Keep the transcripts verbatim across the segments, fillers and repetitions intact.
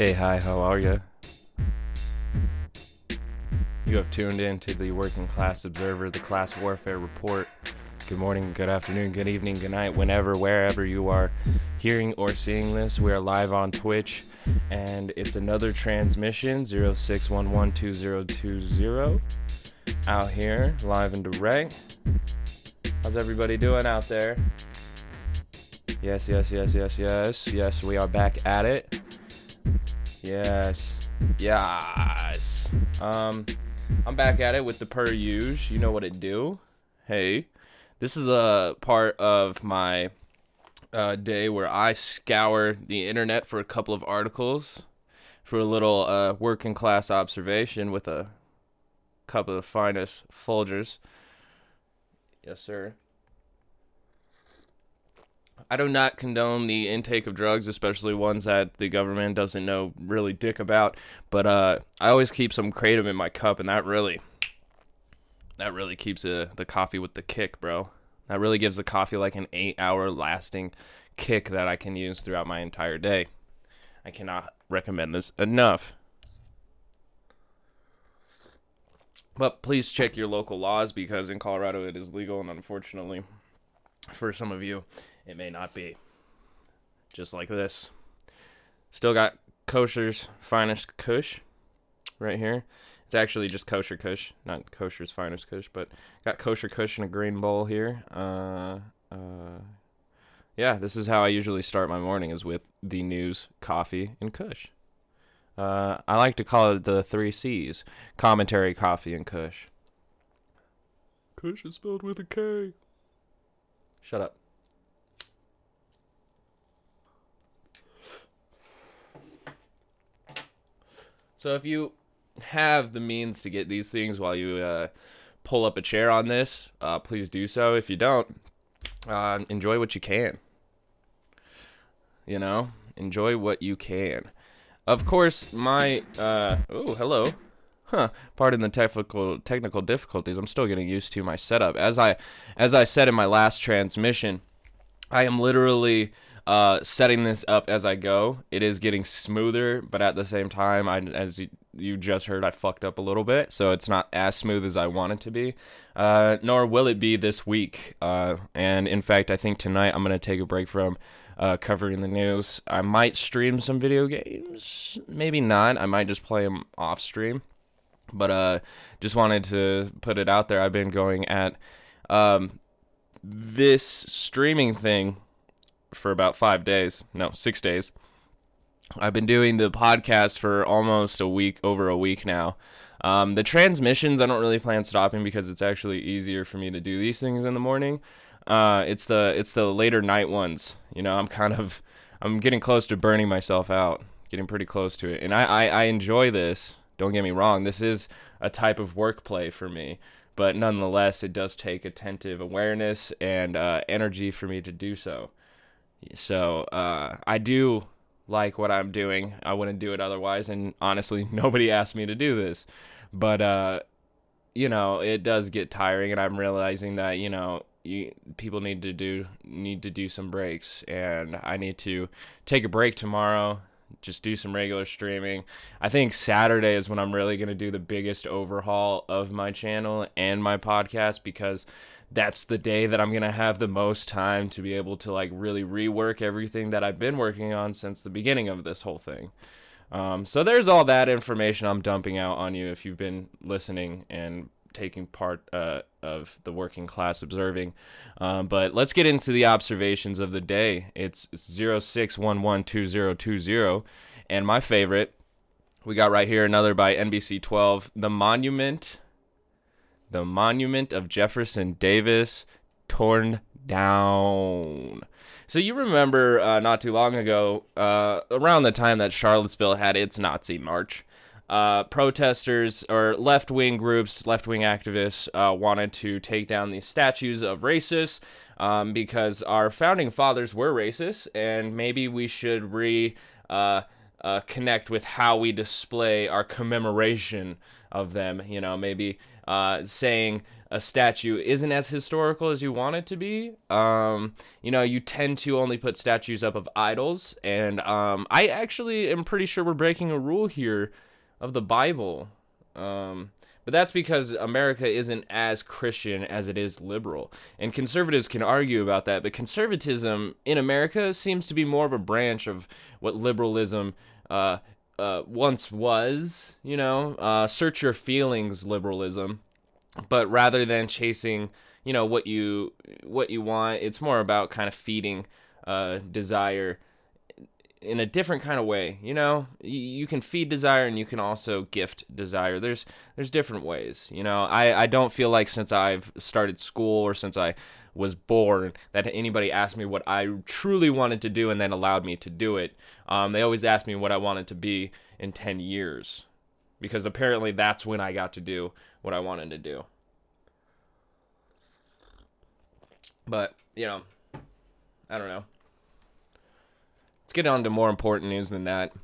Hey, hi, how are you? You have tuned in to the Working Class Observer, the Class Warfare Report. Good morning, good afternoon, good evening, good night, whenever, wherever you are hearing or seeing this. We are live on Twitch, and it's another transmission, zero six one one two zero two zero, out here, live and direct. How's everybody doing out there? Yes, yes, yes, yes, yes, yes, we are back at it. Yes, yes. Um, I'm back at it with the per use. You know what it do. Hey, this is a part of my uh, day where I scour the internet for a couple of articles for a little uh, working class observation with a cup of the finest Folgers. Yes, sir. I do not condone the intake of drugs, especially ones that the government doesn't know really dick about, but uh, I always keep some Kratom in my cup, and that really, that really keeps a, the coffee with the kick, bro. That really gives the coffee like an eight-hour lasting kick that I can use throughout my entire day. I cannot recommend this enough. But please check your local laws, because in Colorado it is legal, and unfortunately for some of you, it may not be. Just like this. Still got Kosher's Finest Kush right here. It's actually just Kosher Kush, not Kosher's Finest Kush, but got Kosher Kush in a green bowl here. Uh, uh, yeah, this is how I usually start my morning, is with the news, coffee, and Kush. Uh, I like to call it the three C's. Commentary, coffee, and Kush. Kush is spelled with a K. Shut up. So if you have the means to get these things while you uh, pull up a chair on this, uh, please do so. If you don't, uh, enjoy what you can. You know, enjoy what you can. Of course, my... Uh, oh, hello. Huh. Pardon the technical technical difficulties. I'm still getting used to my setup. As I, as I said in my last transmission, I am literally... Uh, setting this up as I go. It is getting smoother, but at the same time, I, as you, you just heard, I fucked up a little bit, so it's not as smooth as I want it to be, uh, nor will it be this week, uh, and in fact, I think tonight I'm going to take a break from uh, covering the news. I might stream some video games, maybe not, I might just play them off stream, but uh, just wanted to put it out there. I've been going at um, this streaming thing for about five days, no, six days. I've been doing the podcast for almost a week, over a week now. Um, the transmissions, I don't really plan stopping because it's actually easier for me to do these things in the morning. Uh, it's the it's the later night ones. You know, I'm kind of, I'm getting close to burning myself out, getting pretty close to it. And I, I, I enjoy this, don't get me wrong. This is a type of work play for me. But nonetheless, it does take attentive awareness and uh, energy for me to do so. So, uh, I do like what I'm doing. I wouldn't do it otherwise, and honestly, nobody asked me to do this. But, uh, you know, it does get tiring, and I'm realizing that, you know, you, people need to do need to do some breaks, and I need to take a break tomorrow, just do some regular streaming. I think Saturday is when I'm really going to do the biggest overhaul of my channel and my podcast, because that's the day that I'm going to have the most time to be able to like really rework everything that I've been working on since the beginning of this whole thing. Um, so there's all that information I'm dumping out on you if you've been listening and taking part uh, of the Working Class Observing. Um, but let's get into the observations of the day. It's zero six one one two zero two zero. And my favorite, we got right here another by N B C twelve, The Monument... The monument of Jefferson Davis torn down. So you remember uh, not too long ago, uh, around the time that Charlottesville had its Nazi march, uh, protesters or left-wing groups, left-wing activists uh, wanted to take down these statues of racists um, because our founding fathers were racist, and maybe we should re... Uh, uh, connect with how we display our commemoration of them. You know, maybe uh, saying a statue isn't as historical as you want it to be. Um, you know, you tend to only put statues up of idols. And um, I actually am pretty sure we're breaking a rule here of the Bible. Um, but that's because America isn't as Christian as it is liberal. And conservatives can argue about that. But conservatism in America seems to be more of a branch of what liberalism uh, uh, once was. You know, uh, search your feelings liberalism. But rather than chasing, you know, what you what you want, it's more about kind of feeding uh, desire in a different kind of way. You know, you, you can feed desire and you can also gift desire. There's there's different ways. You know, I, I don't feel like since I've started school or since I was born that anybody asked me what I truly wanted to do and then allowed me to do it. Um, they always asked me what I wanted to be in ten years. Because apparently that's when I got to do what I wanted to do. But, you know, I don't know. Let's get on to more important news than that.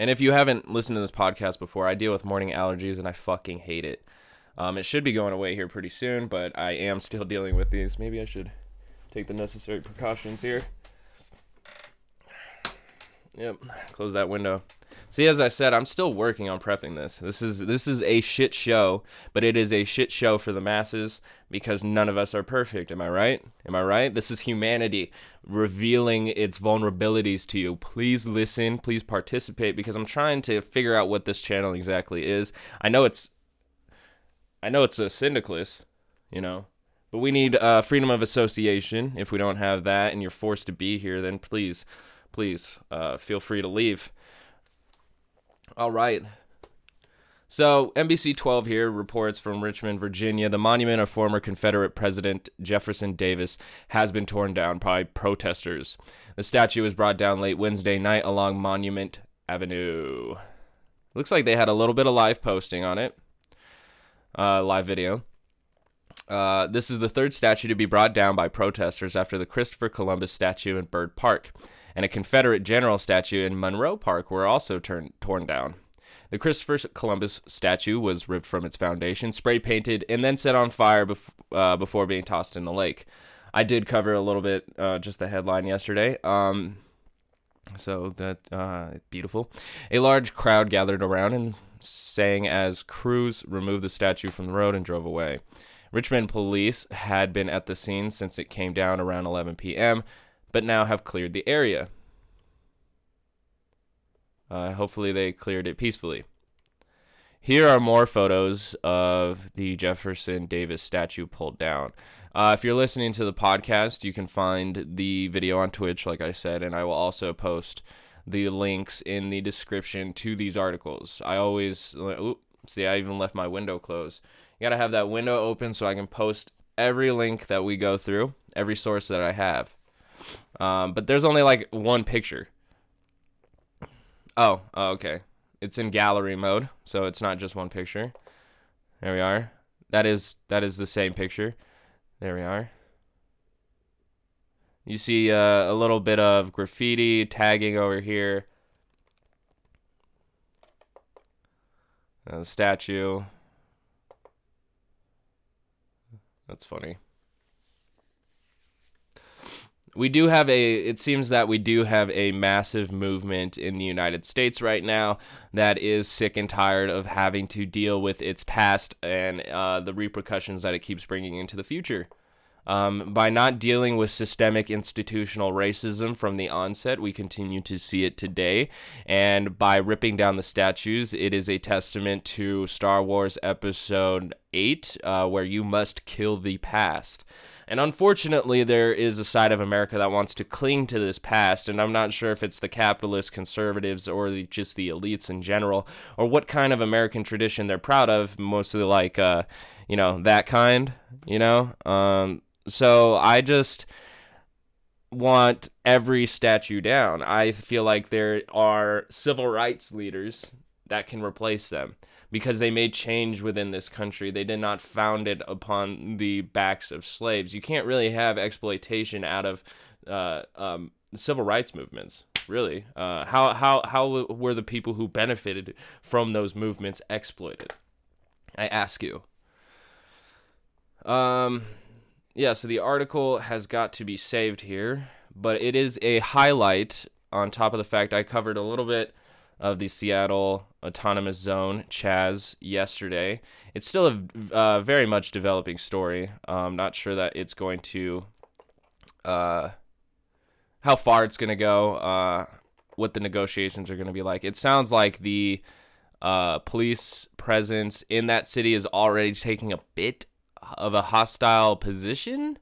And if you haven't listened to this podcast before, I deal with morning allergies and I fucking hate it. Um, it should be going away here pretty soon, but I am still dealing with these. Maybe I should take the necessary precautions here. Yep, close that window. See, as I said, I'm still working on prepping this. This is this is a shit show, but it is a shit show for the masses because none of us are perfect. Am I right? Am I right? This is humanity revealing its vulnerabilities to you. Please listen. Please participate because I'm trying to figure out what this channel exactly is. I know it's, I know it's a syndicalist, you know, but we need uh, freedom of association. If we don't have that and you're forced to be here, then please, please uh, feel free to leave. All right. So N B C twelve here reports from Richmond, Virginia. The monument of former Confederate President Jefferson Davis has been torn down by protesters. The statue was brought down late Wednesday night along Monument Avenue. Looks like they had a little bit of live posting on it. Uh, live video. Uh, this is the third statue to be brought down by protesters after the Christopher Columbus statue in Bird Park and a Confederate general statue in Monroe Park were also turned, torn down. The Christopher Columbus statue was ripped from its foundation, spray-painted, and then set on fire bef- uh, before being tossed in the lake. I did cover a little bit, uh, just the headline yesterday. Um, so that, uh, beautiful. A large crowd gathered around and sang as crews removed the statue from the road and drove away. Richmond police had been at the scene since it came down around eleven p.m., but now have cleared the area. Uh, hopefully they cleared it peacefully. Here are more photos of the Jefferson Davis statue pulled down. Uh, if you're listening to the podcast, you can find the video on Twitch, like I said, and I will also post the links in the description to these articles. I always... Oops, see, I even left my window closed. You gotta have that window open so I can post every link that we go through, every source that I have. Um, but there's only like one picture. Oh, okay. It's in gallery mode, so it's not just one picture. There we are. That is that is the same picture. There we are. You see uh, a little bit of graffiti tagging over here. Uh, the statue. That's funny. We do have a, it seems that we do have a massive movement in the United States right now that is sick and tired of having to deal with its past and uh, the repercussions that it keeps bringing into the future. Um, by not dealing with systemic institutional racism from the onset, we continue to see it today. And by ripping down the statues, it is a testament to Star Wars Episode eight, uh, where you must kill the past. And unfortunately, there is a side of America that wants to cling to this past, and I'm not sure if it's the capitalist conservatives or the, just the elites in general, or what kind of American tradition they're proud of, mostly like, uh, you know, that kind, you know? Um, so I just want every statue down. I feel like there are civil rights leaders that can replace them. Because they made change within this country. They did not found it upon the backs of slaves. You can't really have exploitation out of uh, um, civil rights movements. really. Uh, how how how were the people who benefited from those movements exploited? I ask you. Um, yeah. So the article has got to be saved here, but it is a highlight on top of the fact I covered a little bit of the Seattle Autonomous Zone, Chaz, yesterday. It's still a uh, very much developing story. I'm not sure that it's going to, uh, how far it's going to go, uh, what the negotiations are going to be like. It sounds like the uh, police presence in that city is already taking a bit of a hostile position.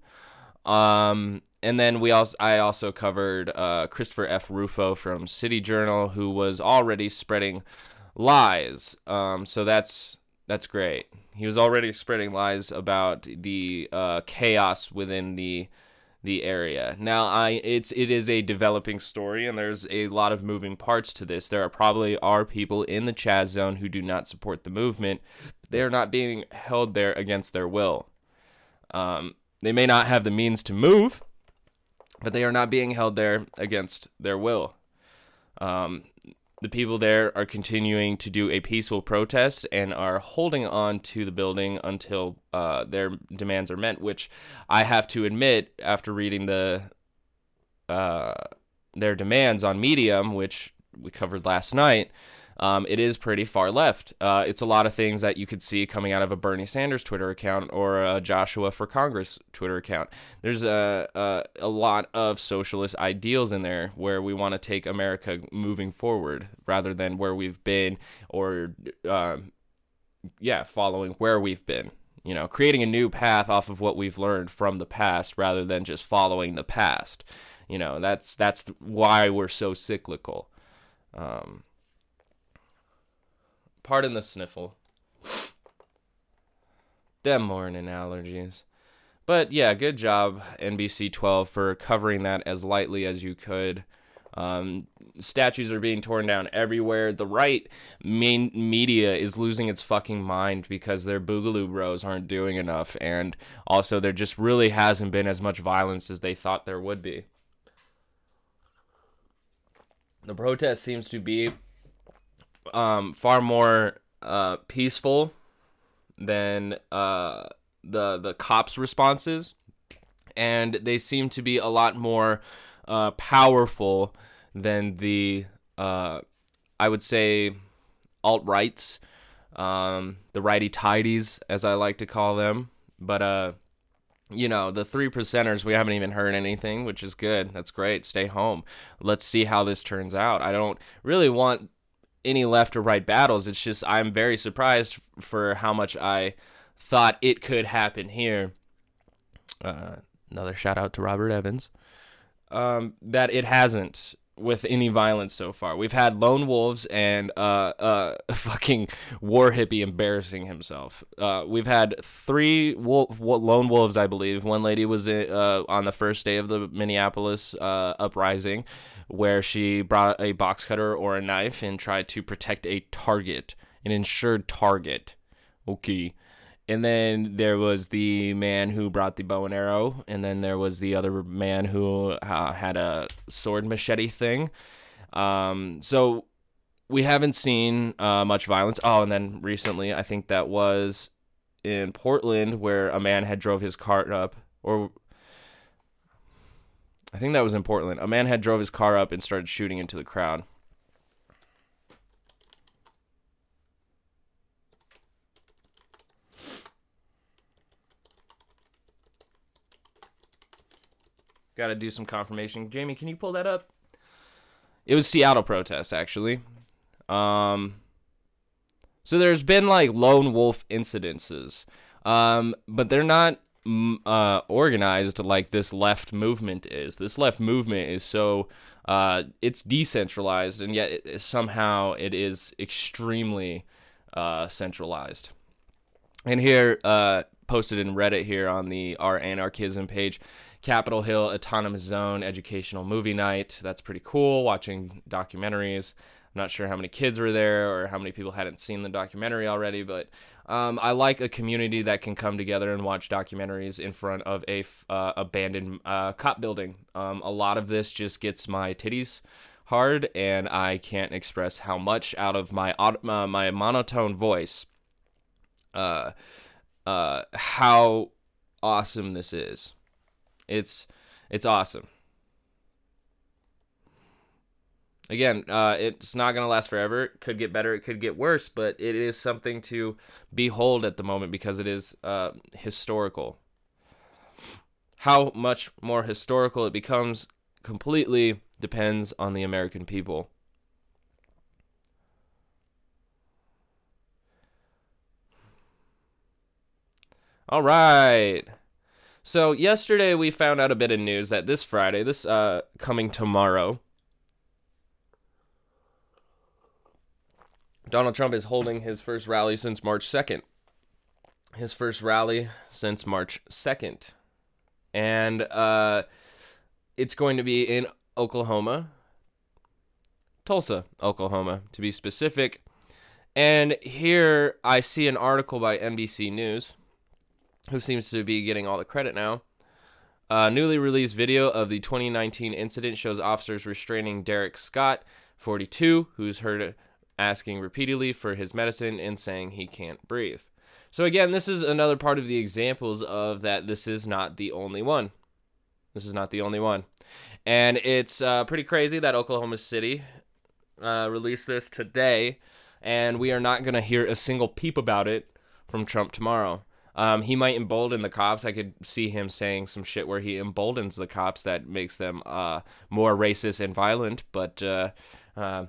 Um, and then we also, I also covered uh, Christopher F. Rufo from City Journal, who was already spreading lies. Um, so that's that's great. He was already spreading lies about the uh, chaos within the the area. Now, I it's it is a developing story, and there's a lot of moving parts to this. There are probably are people in the Chaz Zone who do not support the movement. They are not being held there against their will. Um, they may not have the means to move, but they are not being held there against their will. Um, the people there are continuing to do a peaceful protest and are holding on to the building until uh, their demands are met, which I have to admit, after reading the uh, their demands on Medium, which we covered last night, Um, it is pretty far left. Uh, it's a lot of things that you could see coming out of a Bernie Sanders Twitter account or a Joshua for Congress Twitter account. There's a, a, a lot of socialist ideals in there where we want to take America moving forward rather than where we've been or, um, yeah, following where we've been. You know, creating a new path off of what we've learned from the past rather than just following the past. You know, that's that's why we're so cyclical. Um Pardon the sniffle. Them morning allergies. But yeah, good job, N B C twelve, for covering that as lightly as you could. Um, statues are being torn down everywhere. The right main media is losing its fucking mind because their Boogaloo bros aren't doing enough. And also, there just really hasn't been as much violence as they thought there would be. The protest seems to be Um, far more uh, peaceful than uh, the the cops' responses, and they seem to be a lot more uh, powerful than the uh, I would say alt-rights, um, the righty-tighties, as I like to call them. But uh, you know, the three percenters, we haven't even heard anything, which is good. That's great. Stay home. Let's see how this turns out. I don't really want any left or right battles. It's just I'm very surprised for how much I thought it could happen here. Uh, another shout out to Robert Evans. Um, that it hasn't with any violence so far. We've had lone wolves and uh, uh, fucking war hippie embarrassing himself. Uh, we've had three wolf, lone wolves, I believe. One lady was uh, on the first day of the Minneapolis uh, uprising, where she brought a box cutter or a knife and tried to protect a target, an insured target. Okay. And then there was the man who brought the bow and arrow, and then there was the other man who uh, had a sword machete thing. Um, so we haven't seen uh, much violence. Oh, and then recently, I think that was in Portland, where a man had drove his cart up, or I think that was in Portland. A man had drove his car up and started shooting into the crowd. Got to do some confirmation. Jamie, can you pull that up? It was Seattle protests, actually. Um, so there's been, like, lone wolf incidences. Um, but they're not Uh, organized like this left movement is. This left movement is so uh, it's decentralized, and yet it, somehow it is extremely uh, centralized. And here, uh, posted in Reddit here on the Our Anarchism page, Capitol Hill Autonomous Zone educational movie night. That's pretty cool. Watching documentaries. I'm not sure how many kids were there or how many people hadn't seen the documentary already, but um, I like a community that can come together and watch documentaries in front of a uh, abandoned uh, cop building. Um, a lot of this just gets my titties hard, and I can't express how much out of my uh, my monotone voice uh, uh, how awesome this is. It's it's awesome. Again, uh, it's not going to last forever. It could get better. It could get worse, but it is something to behold at the moment because it is uh, historical. How much more historical it becomes completely depends on the American people. All right. So yesterday we found out a bit of news that this Friday, this uh, coming tomorrow, Donald Trump is holding his first rally since March second. His first rally since March second. And uh, it's going to be in Oklahoma, Tulsa, Oklahoma, to be specific. And here I see an article by N B C News, who seems to be getting all the credit now. A newly released video of the twenty nineteen incident shows officers restraining Derek Scott, forty-two, who's heard asking repeatedly for his medicine and saying he can't breathe. So again, this is another part of the examples of that this is not the only one. This is not the only one. And it's uh, pretty crazy that Oklahoma City uh, released this today, and we are not going to hear a single peep about it from Trump tomorrow. Um, he might embolden the cops. I could see him saying some shit where he emboldens the cops that makes them uh, more racist and violent, but uh, uh,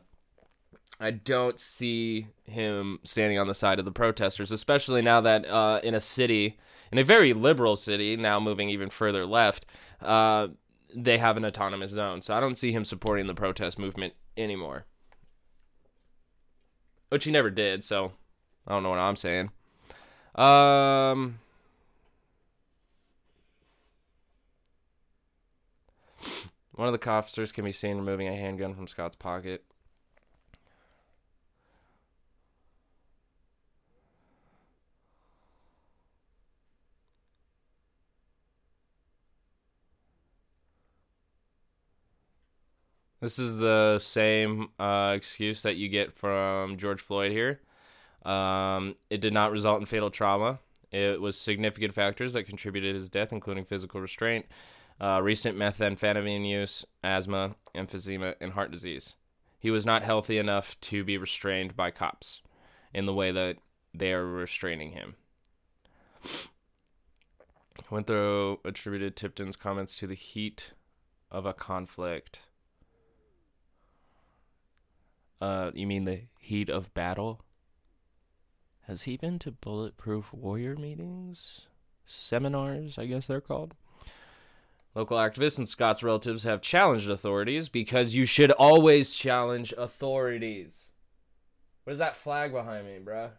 I don't see him standing on the side of the protesters, especially now that uh, in a city, in a very liberal city, now moving even further left, uh, they have an autonomous zone. So I don't see him supporting the protest movement anymore, which he never did. So I don't know what I'm saying. Um, one of the officers can be seen removing a handgun from Scott's pocket. This is the same uh, excuse that you get from George Floyd here. Um, it did not result in fatal trauma. It was significant factors that contributed to his death, including physical restraint, uh, recent methamphetamine use, asthma, emphysema, and heart disease. He was not healthy enough to be restrained by cops in the way that they are restraining him. Winthrow attributed Tipton's comments to the heat of a conflict. Uh, you mean the heat of battle? Has he been to Bulletproof Warrior meetings? Seminars, I guess they're called. Local activists and Scott's relatives have challenged authorities because you should always challenge authorities. What is that flag behind me, bruh?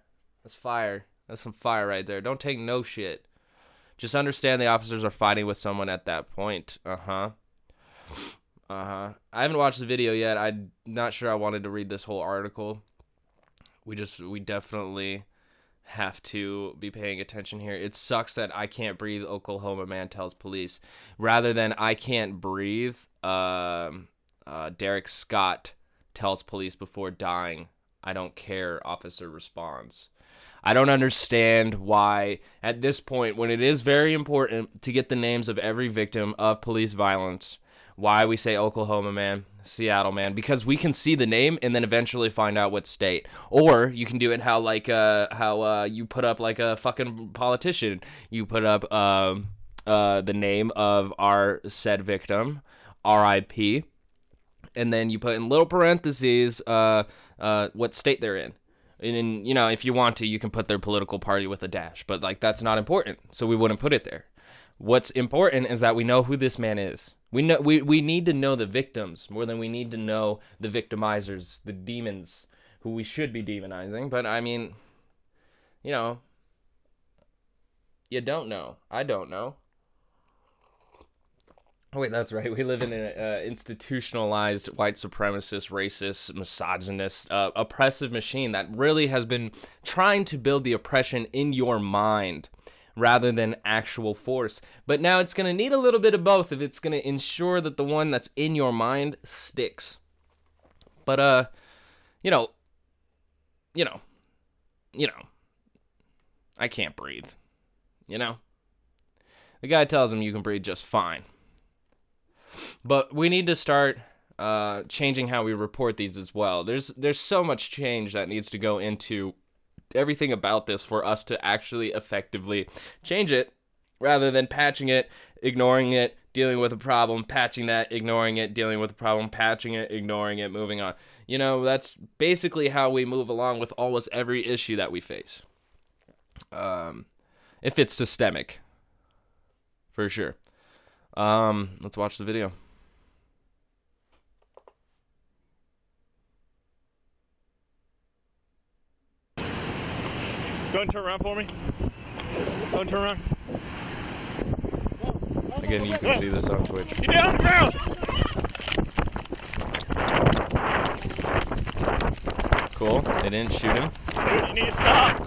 That's fire. That's some fire right there. Don't take no shit. Just understand the officers are fighting with someone at that point. Uh-huh. Uh-huh. I haven't watched the video yet. I'm not sure I wanted to read this whole article. We just, we definitely have to be paying attention here. It sucks that I can't breathe, Oklahoma man tells police. Rather than I can't breathe, um, uh, Derek Scott tells police before dying, I don't care, officer responds. I don't understand why, at this point, when it is very important to get the names of every victim of police violence, why we say Oklahoma man, Seattle man, because we can see the name and then eventually find out what state. Or you can do it how like uh how uh you put up like a fucking politician. You put up um uh the name of our said victim, R I P, and then you put in little parentheses uh uh what state they're in. And, and you know, if you want to, you can put their political party with a dash, but like that's not important, so we wouldn't put it there. What's important is that we know who this man is. We know we, we need to know the victims more than we need to know the victimizers, the demons, who we should be demonizing. But, I mean, you know, you don't know. I don't know. Oh, wait, that's right. We live in an uh, institutionalized, white supremacist, racist, misogynist, uh, oppressive machine that really has been trying to build the oppression in your mind rather than actual force. But now it's going to need a little bit of both if it's going to ensure that the one that's in your mind sticks. But, uh, you know, you know, you know, I can't breathe, you know? The guy tells him you can breathe just fine. But we need to start uh, changing how we report these as well. There's there's so much change that needs to go into everything about this for us to actually effectively change it, rather than patching it, ignoring it, dealing with a problem, patching that, ignoring it, dealing with a problem, patching it, ignoring it, moving on. You know, that's basically how we move along with almost every issue that we face. Um, if it's systemic, for sure. Um, let's watch the video. Go and turn around for me. Go and turn around. Again, you can see this on Twitch. Get down on the ground! Cool. They didn't shoot him. Dude, you need to stop!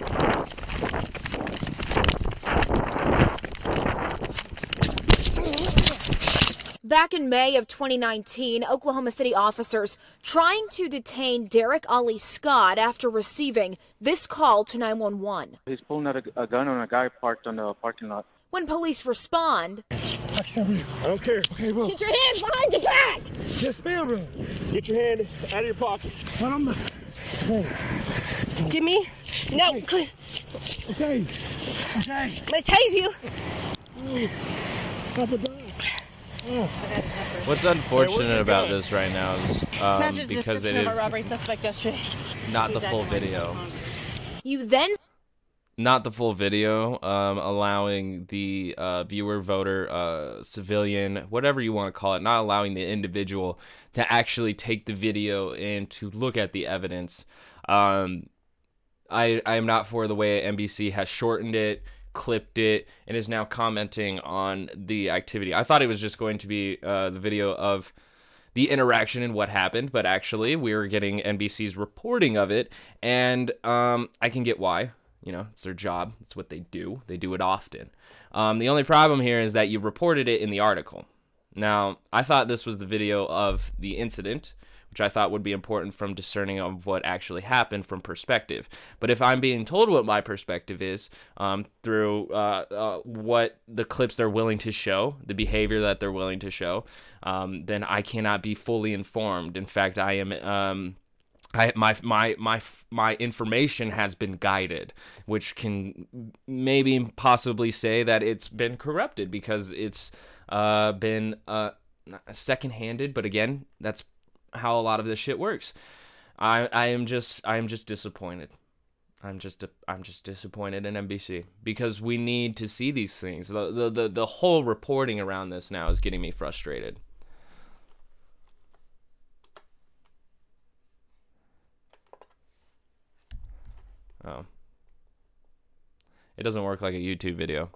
Back in May of twenty nineteen, Oklahoma City officers trying to detain Derek Ali Scott after receiving this call to nine one one. He's pulling out a, a gun on a guy parked on the parking lot. When police respond... I can't breathe. I don't care. Okay, bro. Get your hand behind your back! Yes, ma'am, bro. Get your hand out of your pocket. Um, hey. Give me. No. Okay. Okay. Okay. Let's tase you. Stop it down. Oh. What's unfortunate hey, about going? This right now is um, because it is not the full video. You then... Not the full video, um, allowing the uh, viewer, voter, uh, civilian, whatever you want to call it, not allowing the individual to actually take the video and to look at the evidence. Um, I, I am not for the way N B C has shortened it, clipped it, and is now commenting on the activity. I thought it was just going to be uh, the video of the interaction and what happened, but actually we were getting N B C's reporting of it, and um, I can get why. You know, it's their job. It's what they do. They do it often. Um, the only problem here is that you reported it in the article. Now, I thought this was the video of the incident, which I thought would be important from discerning of what actually happened from perspective. But if I'm being told what my perspective is um, through uh, uh, what the clips they're willing to show, the behavior that they're willing to show, um, then I cannot be fully informed. In fact, I am... Um, I, my my my my information has been guided, which can maybe possibly say that it's been corrupted because it's uh, been uh, second-handed. But again, that's how a lot of this shit works. I I am just I am just disappointed. I'm just I'm just disappointed in N B C because we need to see these things. The the the, the whole reporting around this now is getting me frustrated. Oh. It doesn't work like a YouTube video.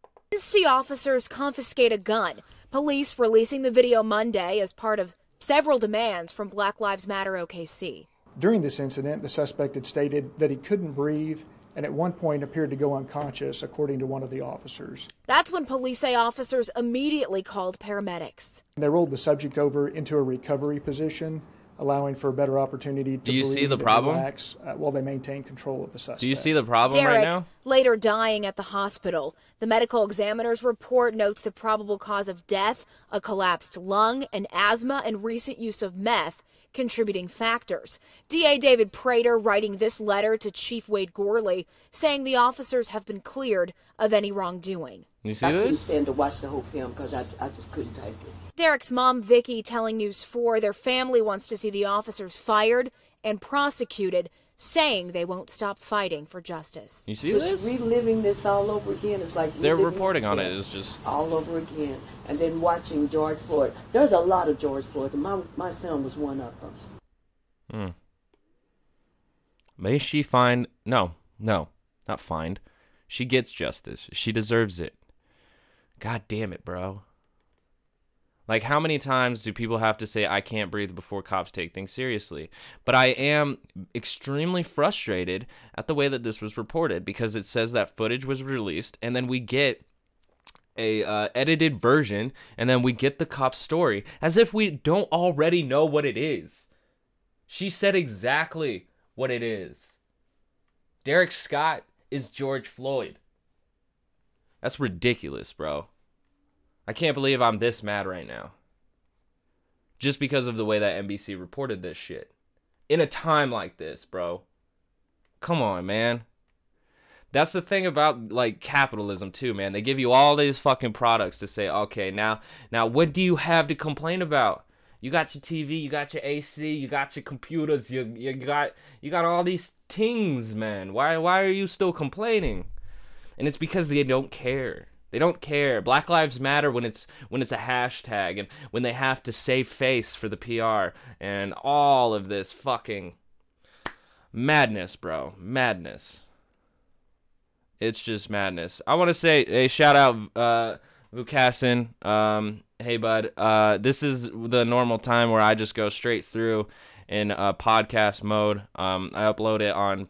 N B C officers confiscate a gun. Police releasing the video Monday as part of several demands from Black Lives Matter O K C. During this incident, the suspect had stated that he couldn't breathe and at one point appeared to go unconscious, according to one of the officers. That's when police say officers immediately called paramedics. They rolled the subject over into a recovery position, allowing for a better opportunity to relax uh, while they maintain control of the suspect. Do you see the problem Derek, right now? Later dying at the hospital. The medical examiner's report notes the probable cause of death, a collapsed lung, and asthma, and recent use of meth, contributing factors. D A David Prater writing this letter to Chief Wade Gourley, saying the officers have been cleared of any wrongdoing. You see I this? I couldn't stand to watch the whole film because I, I just couldn't take it. Derek's mom, Vicky, telling News four their family wants to see the officers fired and prosecuted, saying they won't stop fighting for justice. You see just this? Just reliving this all over again is like... They're reporting on it is just... all over again. And then watching George Floyd. There's a lot of George Floyds, and my, my son was one of them. Hmm. May she find... No, no, not find. She gets justice. She deserves it. God damn it, bro. Like, how many times do people have to say, I can't breathe before cops take things seriously? But I am extremely frustrated at the way that this was reported because it says that footage was released, and then we get a uh, edited version, and then we get the cop's story as if we don't already know what it is. She said exactly what it is. Derek Scott is George Floyd. That's ridiculous, bro. I can't believe I'm this mad right now. Just because of the way that N B C reported this shit. In a time like this, bro. Come on, man. That's the thing about, like, capitalism, too, man. They give you all these fucking products to say, okay, now, now what do you have to complain about? You got your T V, you got your A C, you got your computers, you you got you got all these things, man. Why why are you still complaining? And it's because they don't care. They don't care. Black Lives Matter when it's when it's a hashtag and when they have to save face for the P R and all of this fucking madness, bro. Madness. It's just madness. I want to say a hey, shout out uh Vukasin. Um Hey, bud, uh, this is the normal time where I just go straight through in uh, podcast mode. Um, I upload it on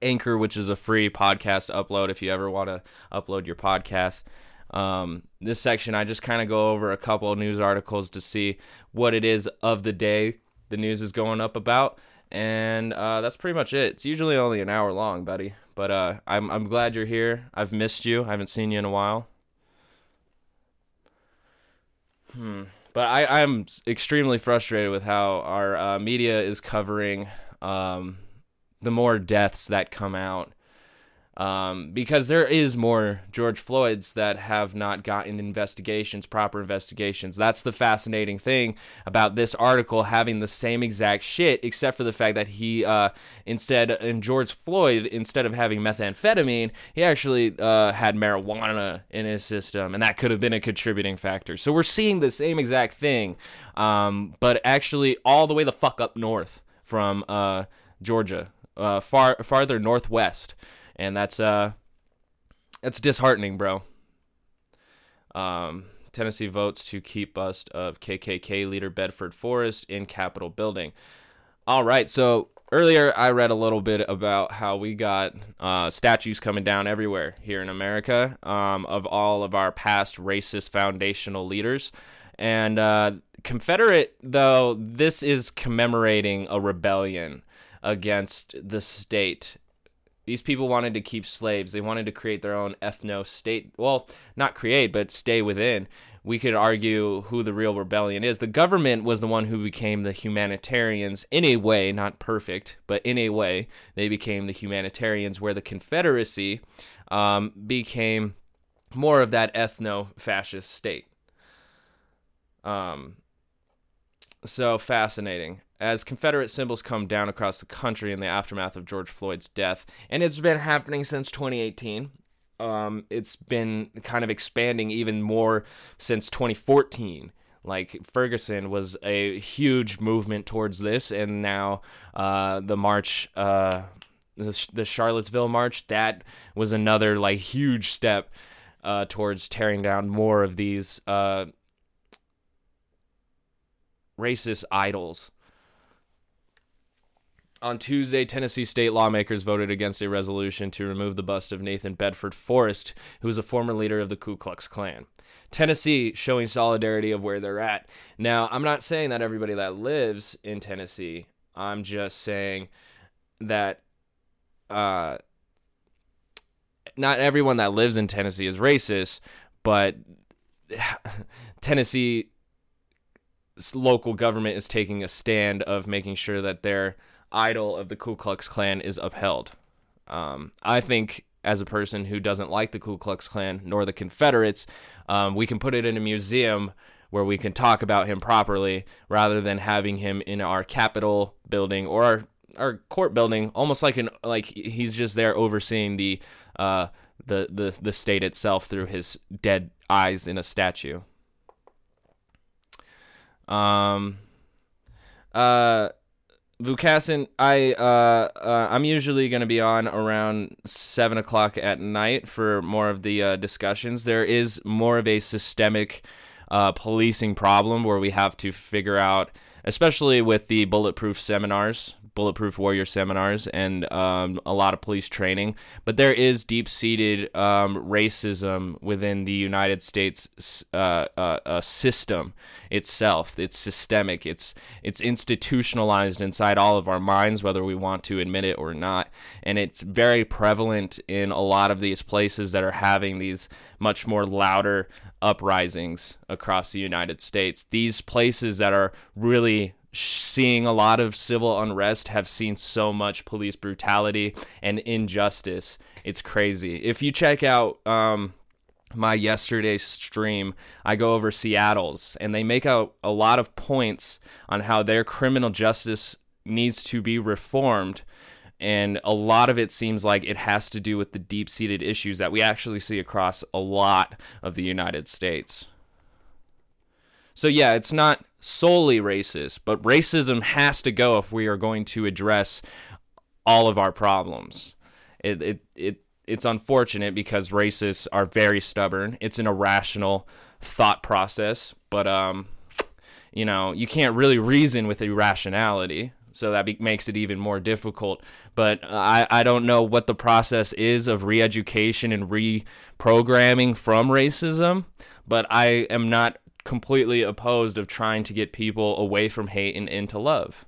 Anchor, which is a free podcast upload if you ever want to upload your podcast. Um, this section, I just kind of go over a couple of news articles to see what it is of the day the news is going up about. And uh, that's pretty much it. It's usually only an hour long, buddy. But uh, I'm, I'm glad you're here. I've missed you. I haven't seen you in a while. Hmm. But I, I'm extremely frustrated with how our uh, media is covering um, the more deaths that come out um, because there is more George Floyds that have not gotten investigations, proper investigations. That's the fascinating thing about this article having the same exact shit, except for the fact that he uh, instead, in George Floyd, instead of having methamphetamine, he actually uh, had marijuana in his system, and that could have been a contributing factor. So we're seeing the same exact thing, um, but actually all the way the fuck up north from uh, Georgia, uh, far farther northwest. And that's uh, that's disheartening, bro. Um, Tennessee votes to keep bust of K K K leader Bedford Forrest in Capitol building. All right, so earlier I read a little bit about how we got uh, statues coming down everywhere here in America um, of all of our past racist foundational leaders. And uh, Confederate, though, this is commemorating a rebellion against the state. These people wanted to keep slaves. They wanted to create their own ethno-state. Well, not create, but stay within. We could argue who the real rebellion is. The government was the one who became the humanitarians in a way, not perfect, but in a way, they became the humanitarians, where the Confederacy um, became more of that ethno-fascist state. Um, so fascinating. As Confederate symbols come down across the country in the aftermath of George Floyd's death, and it's been happening since twenty eighteen. Um, it's been kind of expanding even more since twenty fourteen. Like, Ferguson was a huge movement towards this, and now uh, the march, uh, the, the Charlottesville march, that was another like huge step uh, towards tearing down more of these uh, racist idols. On Tuesday, Tennessee state lawmakers voted against a resolution to remove the bust of Nathan Bedford Forrest, who was a former leader of the Ku Klux Klan. Tennessee showing solidarity of where they're at. Now, I'm not saying that everybody that lives in Tennessee. I'm just saying that uh, not everyone that lives in Tennessee is racist, but Tennessee local government is taking a stand of making sure that they're idol of the Ku Klux Klan is upheld. Um, I think as a person who doesn't like the Ku Klux Klan nor the Confederates, um, we can put it in a museum where we can talk about him properly rather than having him in our Capitol building or our, our court building, almost like an like he's just there overseeing the uh, the the the state itself through his dead eyes in a statue. Um. Uh. Vukasin, I uh, uh, I'm usually going to be on around seven o'clock at night for more of the uh, discussions. There is more of a systemic uh, policing problem where we have to figure out, especially with the bulletproof seminars. Bulletproof Warrior seminars and um, a lot of police training. But there is deep-seated um, racism within the United States uh, uh, uh, system itself. It's systemic. It's it's institutionalized inside all of our minds, whether we want to admit it or not. And it's very prevalent in a lot of these places that are having these much more louder uprisings across the United States. These places that are really seeing a lot of civil unrest have seen so much police brutality and injustice. It's crazy. If you check out um, my yesterday's stream, I go over Seattle's, and they make out a lot of points on how their criminal justice needs to be reformed. And a lot of it seems like it has to do with the deep-seated issues that we actually see across a lot of the United States. So yeah, it's not solely racist, but racism has to go if we are going to address all of our problems. It it, it it's unfortunate because racists are very stubborn. It's an irrational thought process, but um, you know, you can't really reason with irrationality. So that be- makes it even more difficult. But I, I don't know what the process is of re-education and reprogramming from racism, but I am not completely opposed of trying to get people away from hate and into love.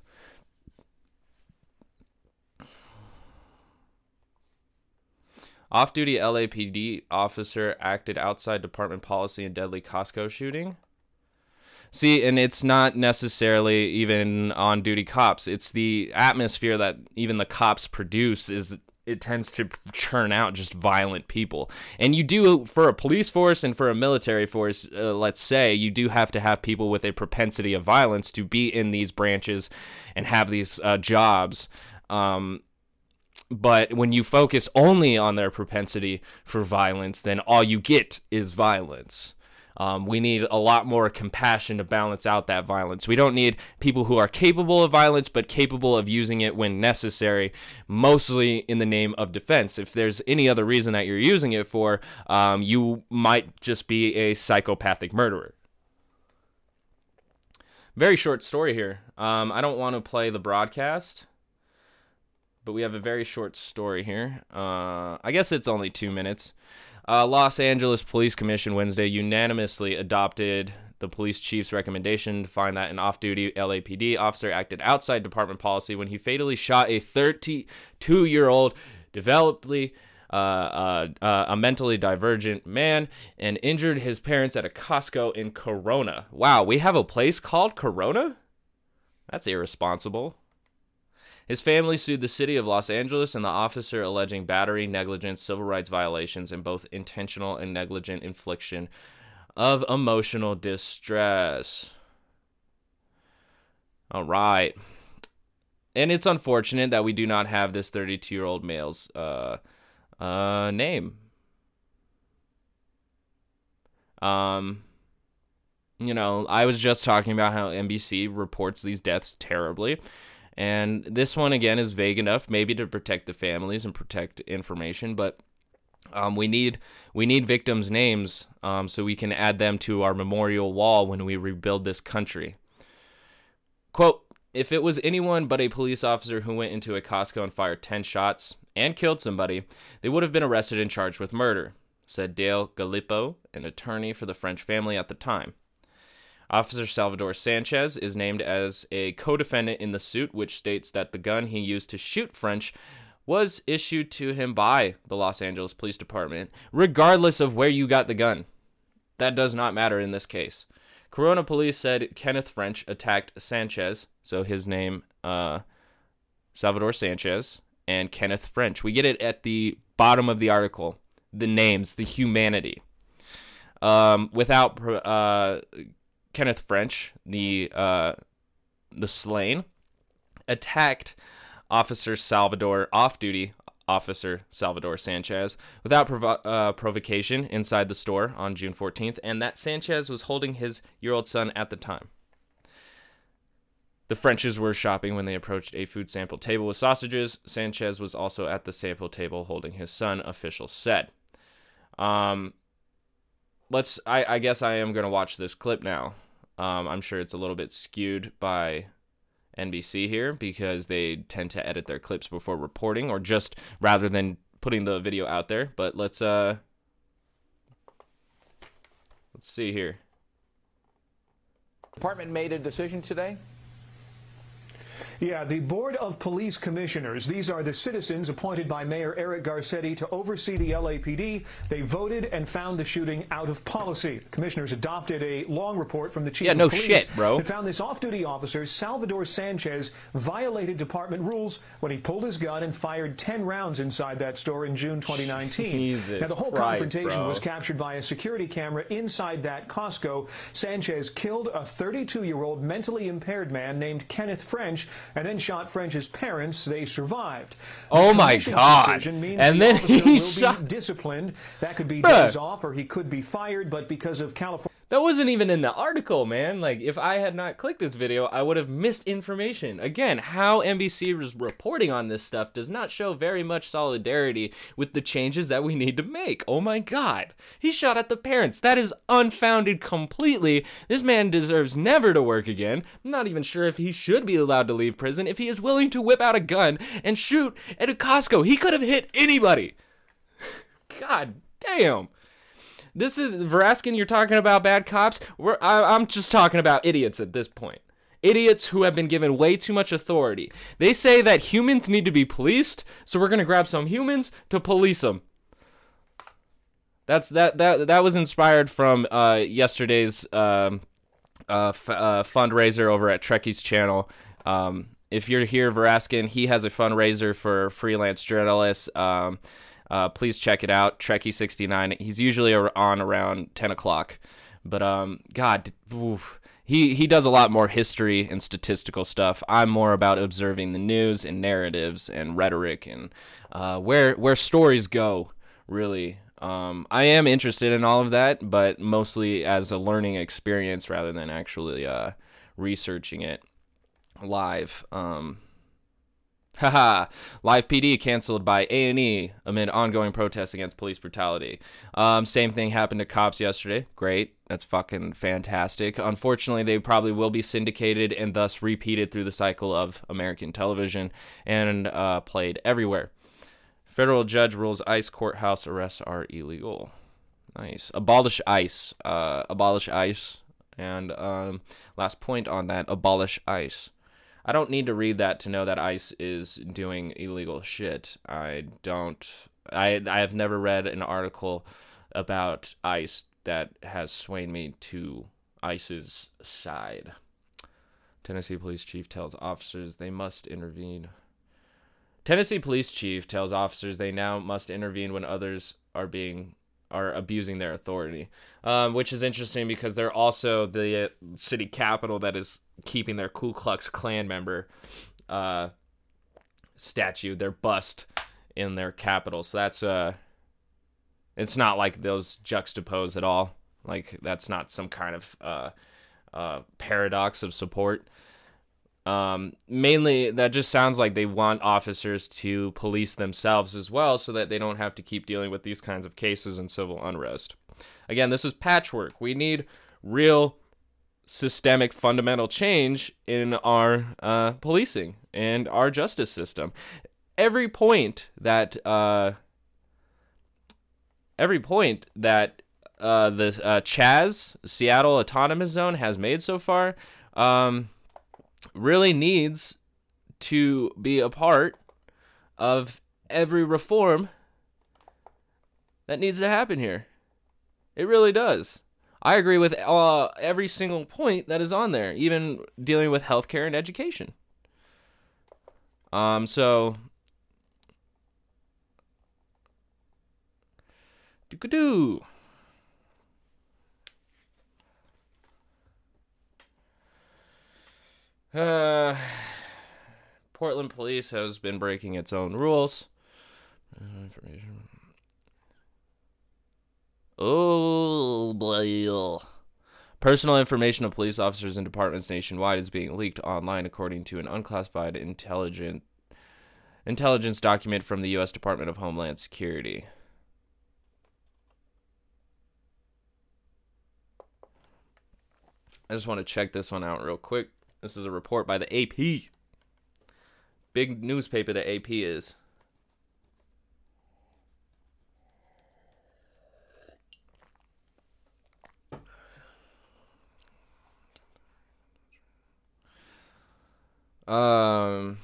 Off-duty L A P D officer acted outside department policy in deadly Costco shooting. See, and it's not necessarily even on-duty cops. It's the atmosphere that even the cops produce is it tends to churn out just violent people. And you do, for a police force and for a military force, uh, let's say, you do have to have people with a propensity of violence to be in these branches and have these uh, jobs. Um, but when you focus only on their propensity for violence, then all you get is violence. Um, we need a lot more compassion to balance out that violence. We don't need people who are capable of violence, but capable of using it when necessary, mostly in the name of defense. If there's any other reason that you're using it for, um, you might just be a psychopathic murderer. Very short story here. Um, I don't want to play the broadcast, but we have a very short story here. Uh, I guess it's only two minutes. Uh, Los Angeles Police Commission Wednesday unanimously adopted the police chief's recommendation to find that an off-duty L A P D officer acted outside department policy when he fatally shot a thirty-two-year-old, developmentally uh, uh, uh, a mentally divergent man and injured his parents at a Costco in Corona. Wow, we have a place called Corona? That's irresponsible. His family sued the city of Los Angeles and the officer, alleging battery, negligence, civil rights violations, and both intentional and negligent infliction of emotional distress. All right. And it's unfortunate that we do not have this thirty-two-year-old male's uh, uh, name. Um, you know, I was just talking about how N B C reports these deaths terribly. And this one, again, is vague enough maybe to protect the families and protect information, but um, we need we need victims' names um, so we can add them to our memorial wall when we rebuild this country. Quote, if it was anyone but a police officer who went into a Costco and fired ten shots and killed somebody, they would have been arrested and charged with murder, said Dale Gallipo, an attorney for the French family at the time. Officer Salvador Sanchez is named as a co-defendant in the suit, which states that the gun he used to shoot French was issued to him by the Los Angeles Police Department, regardless of where you got the gun. That does not matter in this case. Corona police said Kenneth French attacked Sanchez, so his name, uh, Salvador Sanchez, and Kenneth French. We get it at the bottom of the article, the names, the humanity. Um, without... Uh, Kenneth French, the uh, the slain, attacked Officer Salvador, off-duty Officer Salvador Sanchez, without provo- uh, provocation inside the store on June fourteenth, and that Sanchez was holding his year-old son at the time. The Frenches were shopping when they approached a food sample table with sausages. Sanchez was also at the sample table holding his son, officials said. Um... Let's. I, I guess I am going to watch this clip now. Um, I'm sure it's a little bit skewed by N B C here, because they tend to edit their clips before reporting, or just rather than putting the video out there. But let's uh let's see here. Department made a decision today. Yeah, the Board of Police Commissioners, these are the citizens appointed by Mayor Eric Garcetti to oversee the L A P D. They voted and found the shooting out of policy. The commissioners adopted a long report from the chief yeah, no of police shit, bro. that found this off-duty officer, Salvador Sanchez, violated department rules when he pulled his gun and fired ten rounds inside that store in June twenty nineteen. Jesus now, the whole Christ, confrontation bro. was captured by a security camera inside that Costco. Sanchez killed a thirty-two-year-old mentally impaired man named Kenneth French, and then shot French's parents. They survived. Oh my God! And then he shot. Disciplined. That could be days off, or he could be fired. But because of California, that wasn't even in the article, man. Like, if I had not clicked this video, I would have missed information. Again, how N B C was reporting on this stuff does not show very much solidarity with the changes that we need to make. Oh my God! He shot at the parents. That is unfounded completely. This man deserves never to work again. I'm not even sure if he should be allowed to leave prison if he is willing to whip out a gun and shoot at a Costco. He could have hit anybody. God damn. This is Veraskin. You're talking about bad cops. We're, I, I'm just talking about idiots at this point. Idiots who have been given way too much authority. They say that humans need to be policed, so we're gonna grab some humans to police them. That's that that that was inspired from uh, yesterday's um, uh, f- uh, fundraiser over at Trekkie's channel. Um, if you're here, Veraskin, he has a fundraiser for freelance journalists. Um, uh, please check it out. Trekkie sixty-nine. He's usually on around ten o'clock, but, um, God, oof. he, he does a lot more history and statistical stuff. I'm more about observing the news and narratives and rhetoric and, uh, where, where stories go, really. Um, I am interested in all of that, but mostly as a learning experience rather than actually, uh, researching it. Live, um, haha, Live P D canceled by A and E amid ongoing protests against police brutality. Um, same thing happened to cops yesterday. Great. That's fucking fantastic. Unfortunately, they probably will be syndicated and thus repeated through the cycle of American television and uh, played everywhere. Federal judge rules ICE courthouse arrests are illegal. Nice. Abolish ICE. Uh, abolish ICE. And um, last point on that, abolish ICE. I don't need to read that to know that ICE is doing illegal shit. I don't, I I have never read an article about ICE that has swayed me to ICE's side. Tennessee police chief tells officers they must intervene. Tennessee police chief tells officers they now must intervene when others are being are abusing their authority, um, which is interesting because they're also the city capital that is keeping their Ku Klux Klan member uh, statue, their bust, in their capital. So that's, uh, it's not like those juxtaposed at all. Like, that's not some kind of uh, uh, paradox of support. Um, mainly, that just sounds like they want officers to police themselves as well so that they don't have to keep dealing with these kinds of cases and civil unrest. Again, this is patchwork. We need real systemic fundamental change in our uh, policing and our justice system. Every point that, uh, every point that uh, the uh, Chaz, Seattle Autonomous Zone, has made so far, um... really needs to be a part of every reform that needs to happen here. It really does. I agree with uh, every single point that is on there, even dealing with healthcare and education. Um, so... do-ka-doo. Uh, Portland police has been breaking its own rules. Uh, information. Oh, boy. Personal information of police officers and departments nationwide is being leaked online, according to an unclassified intelligent intelligence document from the U S Department of Homeland Security. I just want to check this one out real quick. This is a report by the A P. Big newspaper the A P is. Um,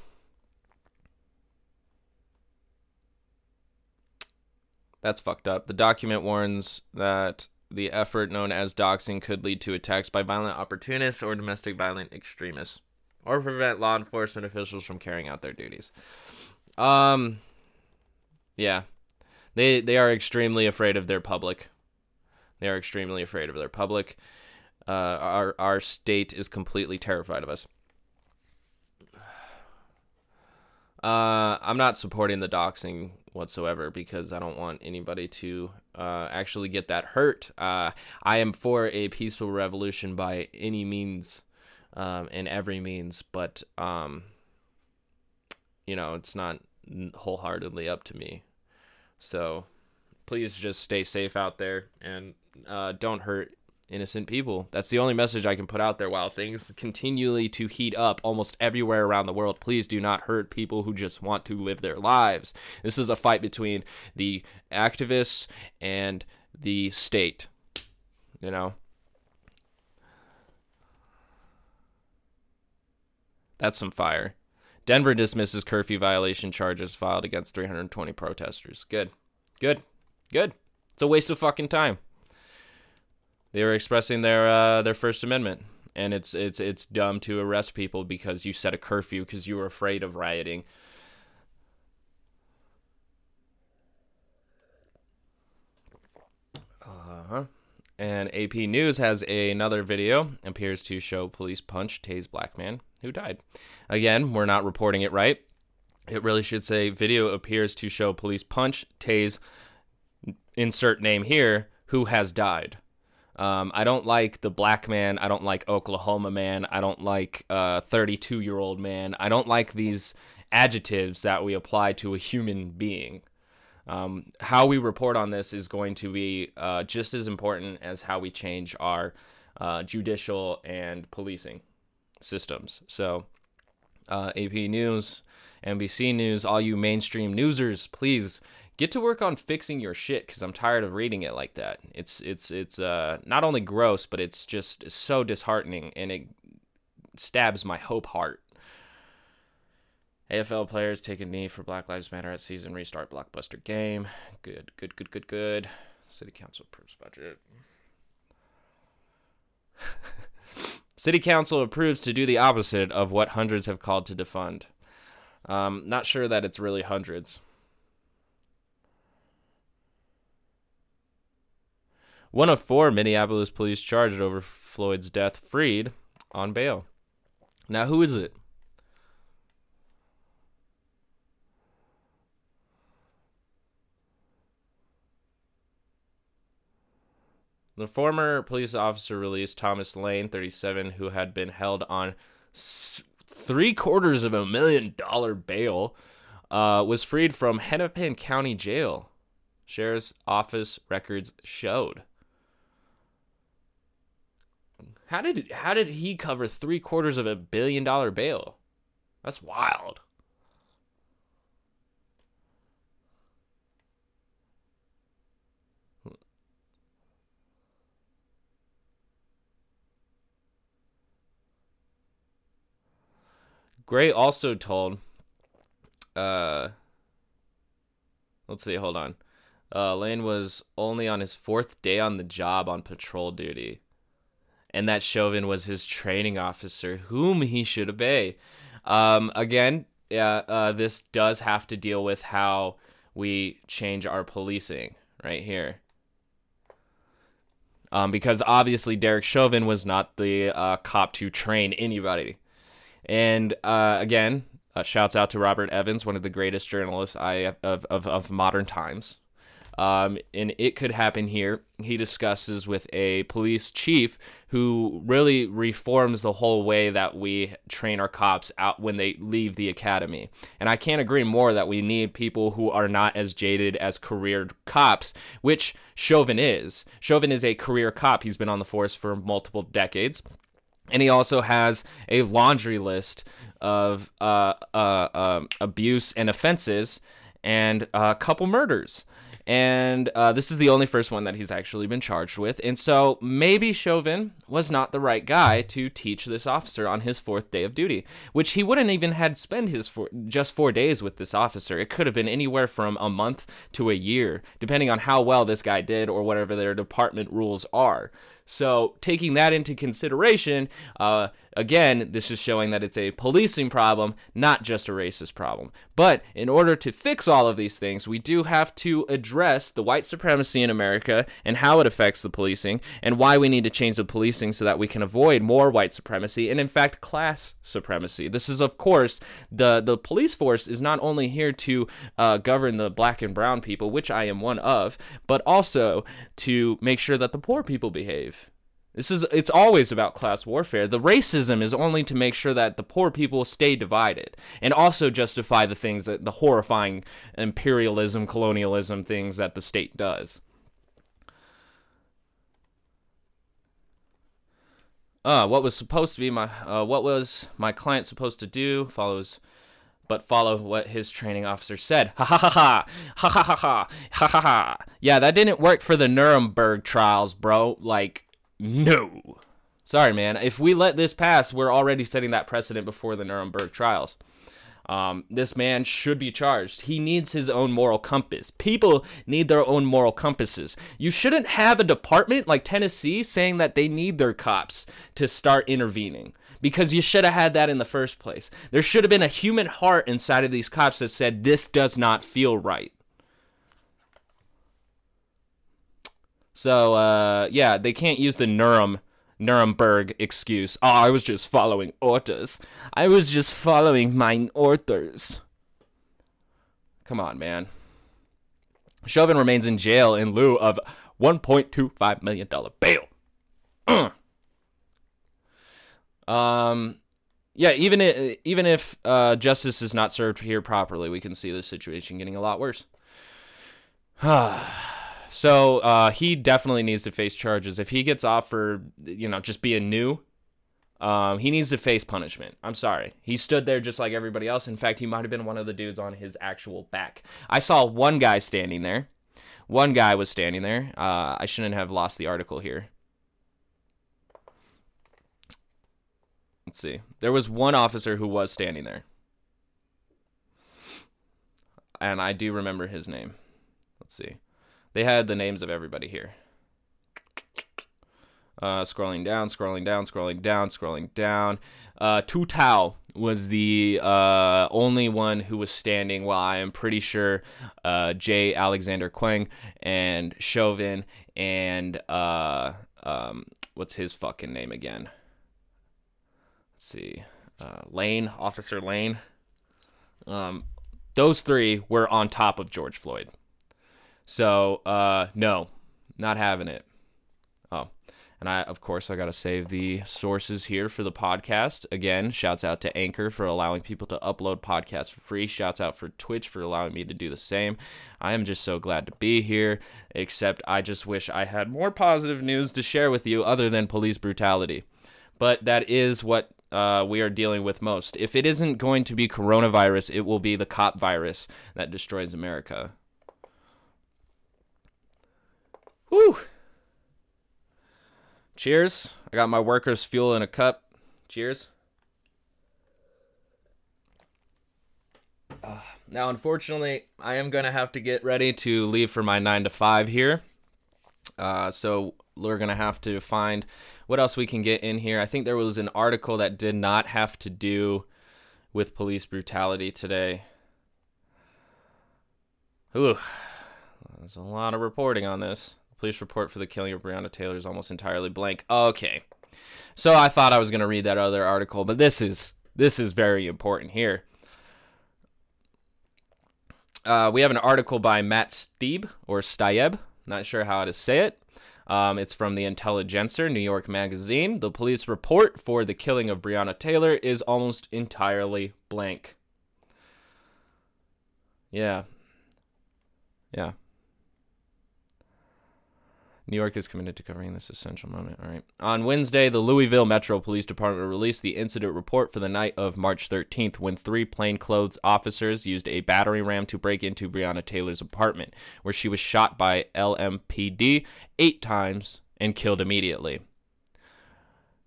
that's fucked up. The document warns that the effort known as doxing could lead to attacks by violent opportunists or domestic violent extremists, or prevent law enforcement officials from carrying out their duties. Um, yeah, they they are extremely afraid of their public. They are extremely afraid of their public. Uh, our our state is completely terrified of us. Uh, I'm not supporting the doxing whatsoever because I don't want anybody to uh, actually get that hurt. Uh, I am for a peaceful revolution by any means, um, and every means, but um, you know, it's not wholeheartedly up to me. So please just stay safe out there and uh, don't hurt innocent people. That's the only message I can put out there while things continually to heat up almost everywhere around the world. Please do not hurt people who just want to live their lives. This is a fight between the activists and the state, you know. That's some fire. Denver dismisses curfew violation charges filed against three hundred twenty protesters. Good. Good. Good. It's a waste of fucking time. They were expressing their uh, their First Amendment, and it's it's it's dumb to arrest people because you set a curfew because you were afraid of rioting. Uh-huh. And A P News has a, another video, appears to show police punch tase black man who died. Again, we're not reporting it right. It really should say video appears to show police punch tase, insert name here, who has died. Um, I don't like the black man. I don't like Oklahoma man. I don't like uh, thirty-two-year-old man. I don't like these adjectives that we apply to a human being. Um, how we report on this is going to be uh, just as important as how we change our uh, judicial and policing systems. So uh, A P News, N B C News, all you mainstream newsers, please get to work on fixing your shit, because I'm tired of reading it like that. It's it's it's uh not only gross, but it's just so disheartening, and it stabs my hope heart. A F L players take a knee for Black Lives Matter at season restart blockbuster game. Good, good, good, good, good. City Council approves budget. City Council approves to do the opposite of what hundreds have called to defund. Um, not sure that it's really hundreds. One of four Minneapolis police charged over Floyd's death freed on bail. Now, who is it? The former police officer released Thomas Lane, thirty-seven, who had been held on three quarters of a million dollar bail, uh, was freed from Hennepin County Jail. Sheriff's Office records showed. How did how did he cover three quarters of a billion dollar bail? That's wild. Gray also told, uh, let's see, hold on. Uh, Lane was only on his fourth day on the job on patrol duty, and that Chauvin was his training officer, whom he should obey. Um, again, yeah, uh, this does have to deal with how we change our policing right here. Um, because obviously Derek Chauvin was not the uh, cop to train anybody. And uh, again, uh, shouts out to Robert Evans, one of the greatest journalists I of, of, of modern times. Um, and it could happen here. He discusses with a police chief who really reforms the whole way that we train our cops out when they leave the academy. And I can't agree more that we need people who are not as jaded as career cops, which Chauvin is. Chauvin is a career cop. He's been on the force for multiple decades. And he also has a laundry list of uh, uh, uh, abuse and offenses and a couple murders. And uh, this is the only first one that he's actually been charged with. And so maybe Chauvin was not the right guy to teach this officer on his fourth day of duty, which he wouldn't even had spend his four, just four days with this officer. It could have been anywhere from a month to a year, depending on how well this guy did or whatever their department rules are. So taking that into consideration, uh, again, this is showing that it's a policing problem, not just a racist problem. But in order to fix all of these things, we do have to address the white supremacy in America and how it affects the policing and why we need to change the policing so that we can avoid more white supremacy and, in fact, class supremacy. This is, of course, the, the police force is not only here to uh, govern the black and brown people, which I am one of, but also to make sure that the poor people behave. This is, it's always about class warfare. The racism is only to make sure that the poor people stay divided and also justify the things that the horrifying imperialism, colonialism things that the state does. Uh, what was supposed to be my, uh, what was my client supposed to do? Follows, but follow what his training officer said. Ha ha ha ha. Ha ha ha ha. Ha ha ha. Yeah, that didn't work for the Nuremberg trials, bro. Like, no. Sorry, man. If we let this pass, we're already setting that precedent before the Nuremberg trials. Um, this man should be charged. He needs his own moral compass. People need their own moral compasses. You shouldn't have a department like Tennessee saying that they need their cops to start intervening, because you should have had that in the first place. There should have been a human heart inside of these cops that said, this does not feel right. So, uh, yeah, they can't use the Nurem, Nuremberg excuse. Oh, I was just following orders. I was just following mine orders. Come on, man. Chauvin remains in jail in lieu of one point two five million dollars bail. um, yeah, even if, even if uh, justice is not served here properly, we can see this situation getting a lot worse. Ah. So uh, he definitely needs to face charges. If he gets off for, you know, just being new, um, he needs to face punishment. I'm sorry. He stood there just like everybody else. In fact, he might have been one of the dudes on his actual back. I saw one guy standing there. One guy was standing there. Uh, I shouldn't have lost the article here. Let's see. There was one officer who was standing there. And I do remember his name. Let's see. They had the names of everybody here. Uh, scrolling down, scrolling down, scrolling down, scrolling down. Uh, Tu Tao was the uh, only one who was standing, while I am pretty sure uh, J. Alexander Quang and Chauvin and uh, um, what's his fucking name again? Let's see. Uh, Lane, Officer Lane. Um, those three were on top of George Floyd. So, uh, no, not having it. Oh, and I, of course, I got to save the sources here for the podcast. Again, shouts out to Anchor for allowing people to upload podcasts for free. Shouts out for Twitch for allowing me to do the same. I am just so glad to be here, except I just wish I had more positive news to share with you other than police brutality. But that is what uh, we are dealing with most. If it isn't going to be coronavirus, it will be the cop virus that destroys America. Woo! Cheers. I got my workers' fuel in a cup. Cheers. Uh, now, unfortunately, I am going to have to get ready to leave for my nine to five here. Uh, so we're going to have to find what else we can get in here. I think there was an article that did not have to do with police brutality today. Ooh, there's a lot of reporting on this. Police report for the killing of Breonna Taylor is almost entirely blank. Okay. So I thought I was going to read that other article, but this is this is very important here. Uh, we have an article by Matt Stieb, or Stieb. Not sure how to say it. Um, it's from The Intelligencer, New York Magazine. The police report for the killing of Breonna Taylor is almost entirely blank. Yeah. Yeah. New York is committed to covering this essential moment. All right. On Wednesday, the Louisville Metro Police Department released the incident report for the night of March thirteenth when three plainclothes officers used a battering ram to break into Breonna Taylor's apartment, where she was shot by L M P D eight times and killed immediately.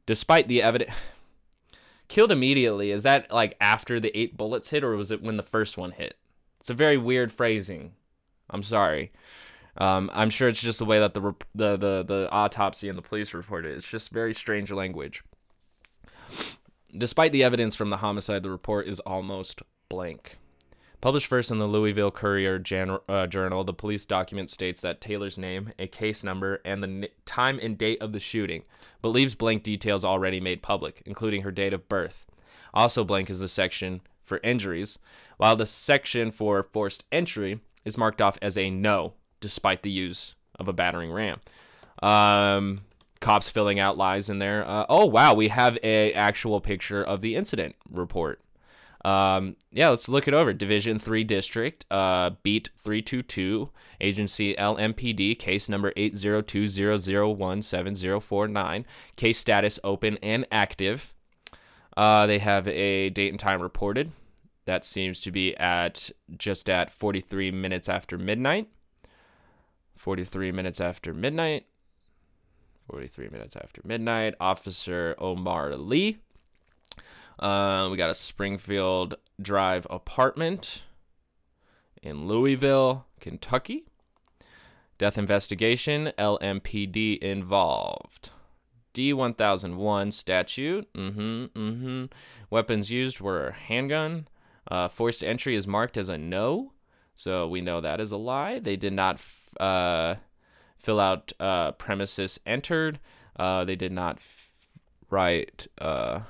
Despite the evidence... Killed immediately, is that like after the eight bullets hit, or was it when the first one hit? It's a very weird phrasing. I'm sorry. Um, I'm sure it's just the way that the, rep- the the the autopsy and the police report it. It's just very strange language. Despite the evidence from the homicide, the report is almost blank. Published first in the Louisville Courier Jan- uh, Journal, the police document states that Taylor's name, a case number, and the n- time and date of the shooting, but leaves blank details already made public, including her date of birth. Also blank is the section for injuries, while the section for forced entry is marked off as a no, despite the use of a battering ram. Um, cops filling out lies in there. Uh, oh, wow, we have an actual picture of the incident report. Um, yeah, let's look it over. Division three District, uh, Beat three two two, Agency L M P D, case number eight zero two zero zero one seven zero four nine, case status open and active. Uh, they have a date and time reported. That seems to be at just at forty-three minutes after midnight. forty-three minutes after midnight. forty-three minutes after midnight. Officer Omar Lee. Uh, we got a Springfield Drive apartment in Louisville, Kentucky. Death investigation, L M P D involved. D one thousand one statute. Mm-hmm, mm-hmm. Weapons used were handgun. Uh, forced entry is marked as a no, so we know that is a lie. They did not f- uh, fill out uh, premises entered. Uh, they did not f- write... Uh,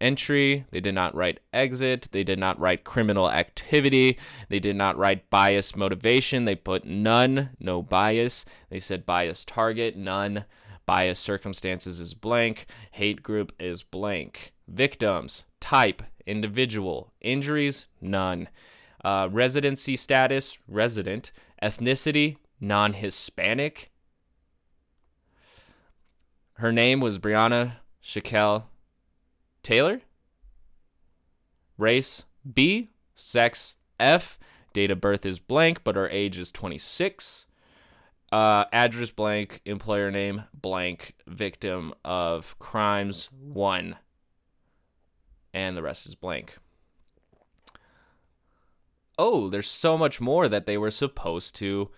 entry, they did not write exit, they did not write criminal activity, they did not write bias motivation, they put none, no bias, they said bias target, none, bias circumstances is blank, hate group is blank, victims, type, individual, injuries, none, uh, residency status, resident, ethnicity, non-Hispanic, her name was Breonna Shaquille Taylor, race B, sex F, date of birth is blank, but her age is twenty-six, uh, address blank, employer name blank, victim of crimes one, and the rest is blank. Oh, there's so much more that they were supposed to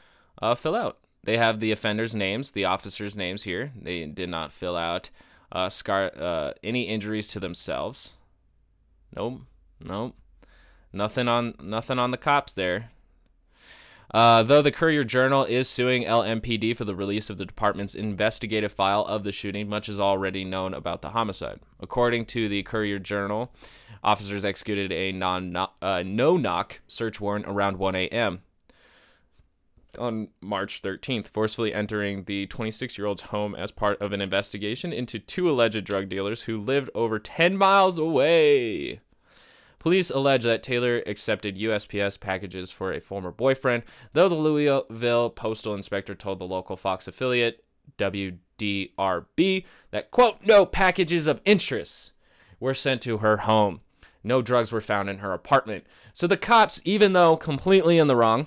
uh, fill out. They have the offenders' names, the officers' names here. They did not fill out. Uh, scar, uh, any injuries to themselves? Nope, nope, nothing on nothing on the cops there. Uh, though the Courier Journal is suing L M P D for the release of the department's investigative file of the shooting, much is already known about the homicide. According to the Courier Journal, officers executed a non uh, no-knock search warrant around one a.m. on March thirteenth, forcefully entering the twenty-six-year-old's home as part of an investigation into two alleged drug dealers who lived over ten miles away. Police allege that Taylor accepted U S P S packages for a former boyfriend, though the Louisville postal inspector told the local Fox affiliate, W D R B, that, quote, no packages of interest were sent to her home. No drugs were found in her apartment. So the cops, even though completely in the wrong...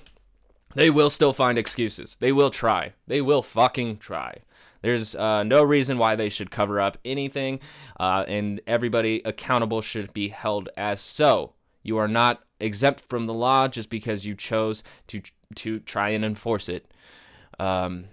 they will still find excuses. They will try. They will fucking try. There's uh, no reason why they should cover up anything, uh, and everybody accountable should be held as so. You are not exempt from the law just because you chose to to try and enforce it. Um,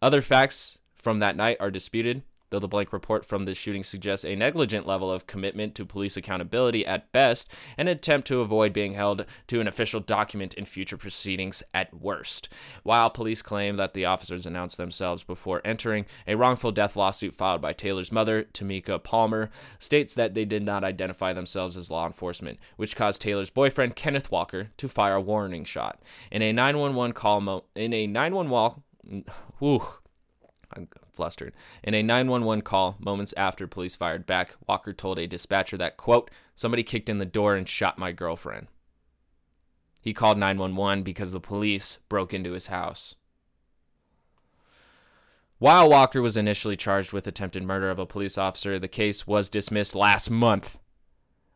other facts from that night are disputed, though the blank report from this shooting suggests a negligent level of commitment to police accountability at best, and an attempt to avoid being held to an official document in future proceedings at worst. While police claim that the officers announced themselves before entering, a wrongful death lawsuit filed by Taylor's mother, Tamika Palmer, states that they did not identify themselves as law enforcement, which caused Taylor's boyfriend, Kenneth Walker, to fire a warning shot. In a nine one one call... Mo- in a nine one one... Wall- whew... I'm flustered. In a nine one one call, moments after police fired back, Walker told a dispatcher that, quote, somebody kicked in the door and shot my girlfriend. He called nine one one because the police broke into his house. While Walker was initially charged with attempted murder of a police officer, the case was dismissed last month,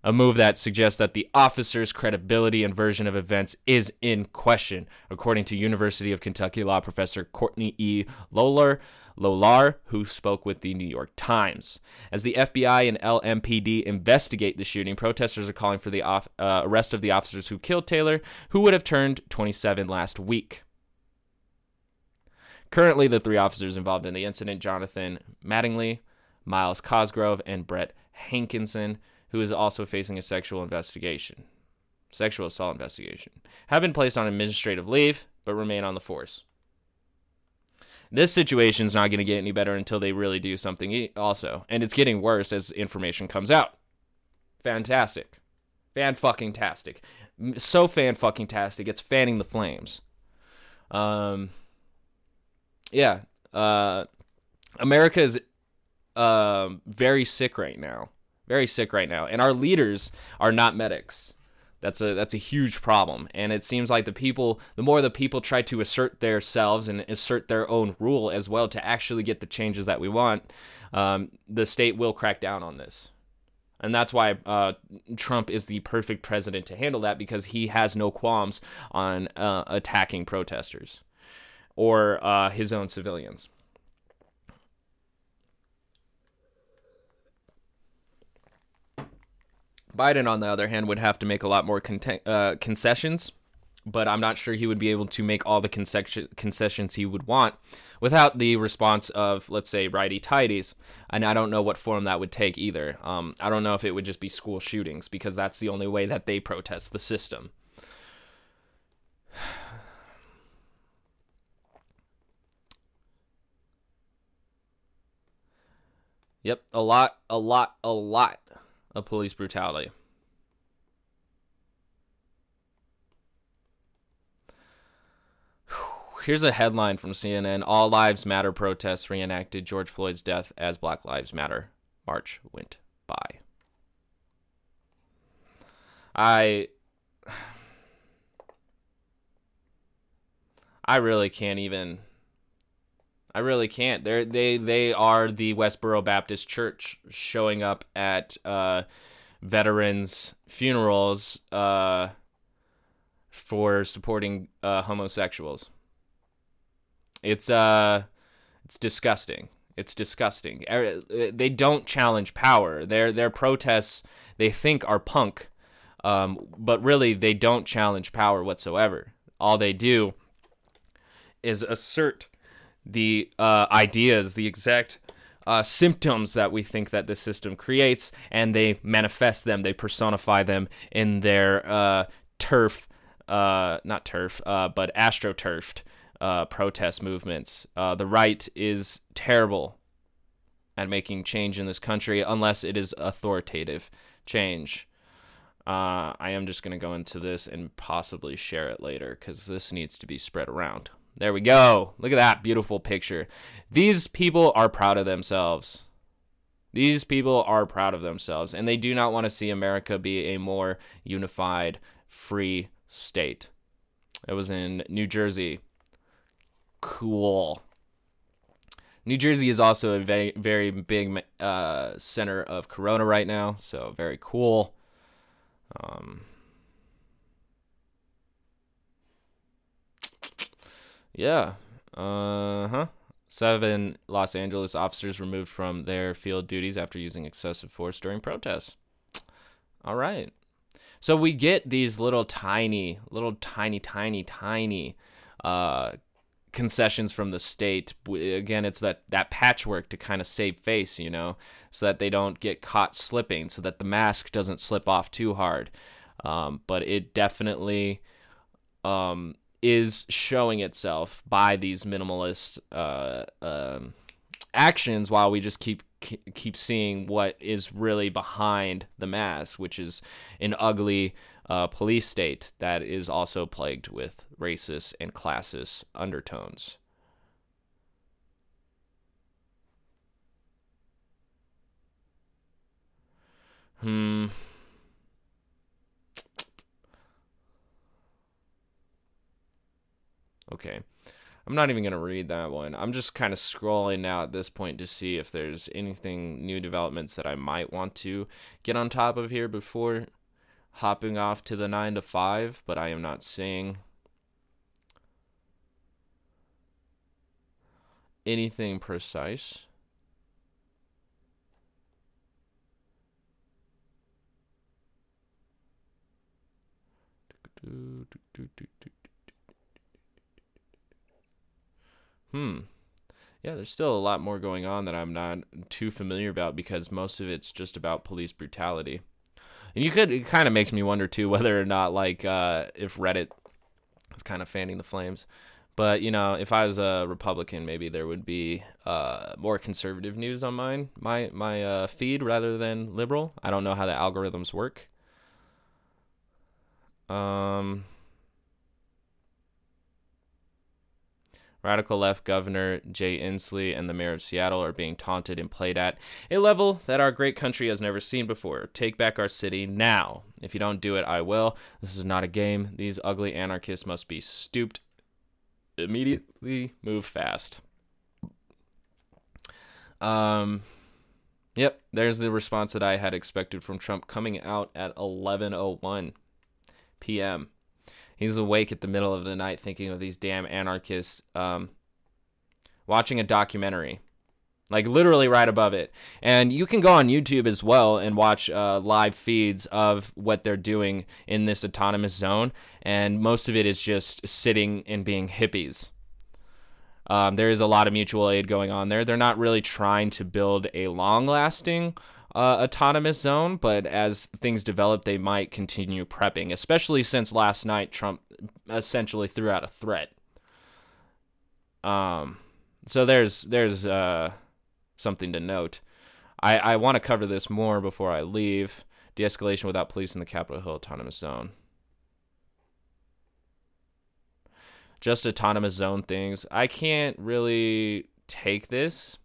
a move that suggests that the officer's credibility and version of events is in question, according to University of Kentucky law professor Courtney E. Lowlar, Lowlar, who spoke with the New York Times. As the F B I and L M P D investigate the shooting, protesters are calling for the off, uh, arrest of the officers who killed Taylor, who would have turned twenty-seven last week. Currently, the three officers involved in the incident, Jonathan Mattingly, Miles Cosgrove, and Brett Hankinson, who is also facing a sexual investigation, sexual assault investigation, have been placed on administrative leave, but remain on the force. This situation's not going to get any better until they really do something also, and it's getting worse as information comes out. Fantastic. Fan-fucking-tastic. So fan-fucking-tastic, it's fanning the flames. Um... Yeah, uh, America is uh, very sick right now, very sick right now, and our leaders are not medics. That's a that's a huge problem, and it seems like the people, the more the people try to assert themselves and assert their own rule as well to actually get the changes that we want, um, the state will crack down on this. And that's why uh, Trump is the perfect president to handle that, because he has no qualms on uh, attacking protesters or uh, his own civilians. Biden, on the other hand, would have to make a lot more content- uh, concessions, but I'm not sure he would be able to make all the concession- concessions he would want without the response of, let's say, righty-tighties, and I don't know what form that would take either. Um, I don't know if it would just be school shootings, because that's the only way that they protest the system. Yep, a lot, a lot, a lot of police brutality. Here's a headline from C N N. All Lives Matter protests reenacted George Floyd's death as Black Lives Matter march went by. I... I really can't even... I really can't. They're, they they are the Westboro Baptist Church showing up at uh, veterans' funerals uh, for supporting uh, homosexuals. It's uh, it's disgusting. It's disgusting. They don't challenge power. Their their protests, they think, are punk, um, but really they don't challenge power whatsoever. All they do is assert the uh, ideas, the exact uh, symptoms that we think that this system creates, and they manifest them, they personify them in their uh, turf, uh, not turf, uh, but astroturfed uh, protest movements. Uh, the right is terrible at making change in this country unless it is authoritative change. Uh, I am just going to go into this and possibly share it later, because this needs to be spread around. There we go. Look at that beautiful picture. These people are proud of themselves. These people are proud of themselves, and they do not want to see America be a more unified, free state. It was in New Jersey. Cool. New Jersey is also a very, very big uh, center of Corona right now, so very cool. Um... Yeah. Uh-huh. Seven Los Angeles officers removed from their field duties after using excessive force during protests. All right. So we get these little tiny, little tiny, tiny, tiny uh, concessions from the state. Again, it's that, that patchwork to kind of save face, you know, so that they don't get caught slipping, so that the mask doesn't slip off too hard. Um, but it definitely... Um, is showing itself by these minimalist uh, um, actions, while we just keep keep seeing what is really behind the mask, which is an ugly uh, police state that is also plagued with racist and classist undertones. Hmm... Okay, I'm not even going to read that one. I'm just kind of scrolling now at this point to see if there's anything new developments that I might want to get on top of here before hopping off to the nine to five, but I am not seeing anything precise. Hmm. Yeah, there's still a lot more going on that I'm not too familiar about because most of it's just about police brutality. And you could, it kind of makes me wonder too whether or not like uh, if Reddit is kind of fanning the flames. But, you know, if I was a Republican, maybe there would be uh, more conservative news on mine, my my uh, feed rather than liberal. I don't know how the algorithms work. Um, radical left governor Jay Inslee and the mayor of Seattle are being taunted and played at a level that our great country has never seen before. Take back our city now. If you don't do it, I will. This is not a game. These ugly anarchists must be stooped immediately. Move fast. Um, yep. There's the response that I had expected from Trump coming out at eleven oh one p.m. He's awake at the middle of the night thinking of these damn anarchists, um, watching a documentary, like literally right above it. And you can go on YouTube as well and watch uh, live feeds of what they're doing in this autonomous zone. And most of it is just sitting and being hippies. Um, there is a lot of mutual aid going on there. They're not really trying to build a long-lasting Uh, autonomous zone, but as things develop, they might continue prepping, especially since last night Trump essentially threw out a threat. Um, so there's there's uh, something to note. I, I want to cover this more before I leave. De-escalation without police in the Capitol Hill Autonomous Zone. Just autonomous zone things. I can't really take this.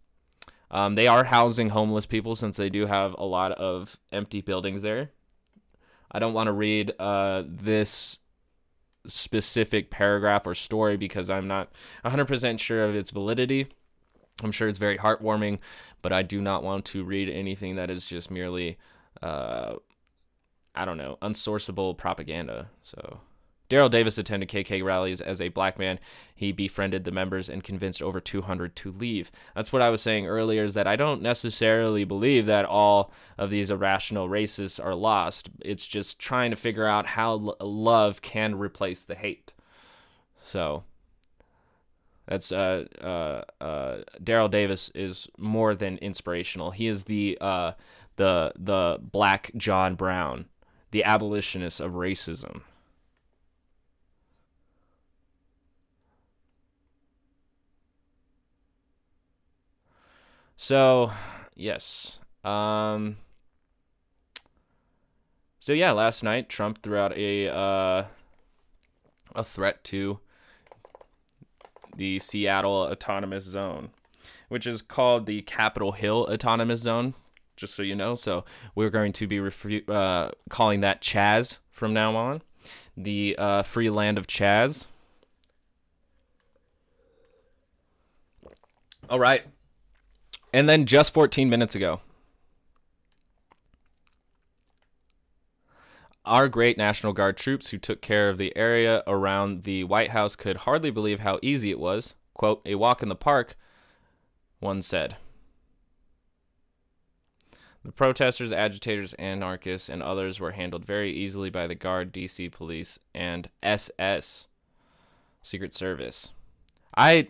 Um, they are housing homeless people since they do have a lot of empty buildings there. I don't want to read uh, this specific paragraph or story because I'm not one hundred percent sure of its validity. I'm sure it's very heartwarming, but I do not want to read anything that is just merely, uh, I don't know, unsourceable propaganda. So... Daryl Davis attended K K rallies as a black man. He befriended the members and convinced over two hundred to leave. That's what I was saying earlier, is that I don't necessarily believe that all of these irrational racists are lost. It's just trying to figure out how love can replace the hate. So that's uh, uh, uh, Daryl Davis is more than inspirational. He is the uh, the the black John Brown, the abolitionist of racism. So, yes. Um, so, yeah, last night, Trump threw out a uh, a threat to the Seattle Autonomous Zone, which is called the Capitol Hill Autonomous Zone, just so you know. So, we're going to be refu- uh, calling that Chaz from now on, the uh, free land of Chaz. All right. And then just fourteen minutes ago, our great National Guard troops who took care of the area around the White House could hardly believe how easy it was. Quote, a walk in the park, one said. The protesters, agitators, anarchists, and others were handled very easily by the Guard, D C police, and S S, Secret Service. I...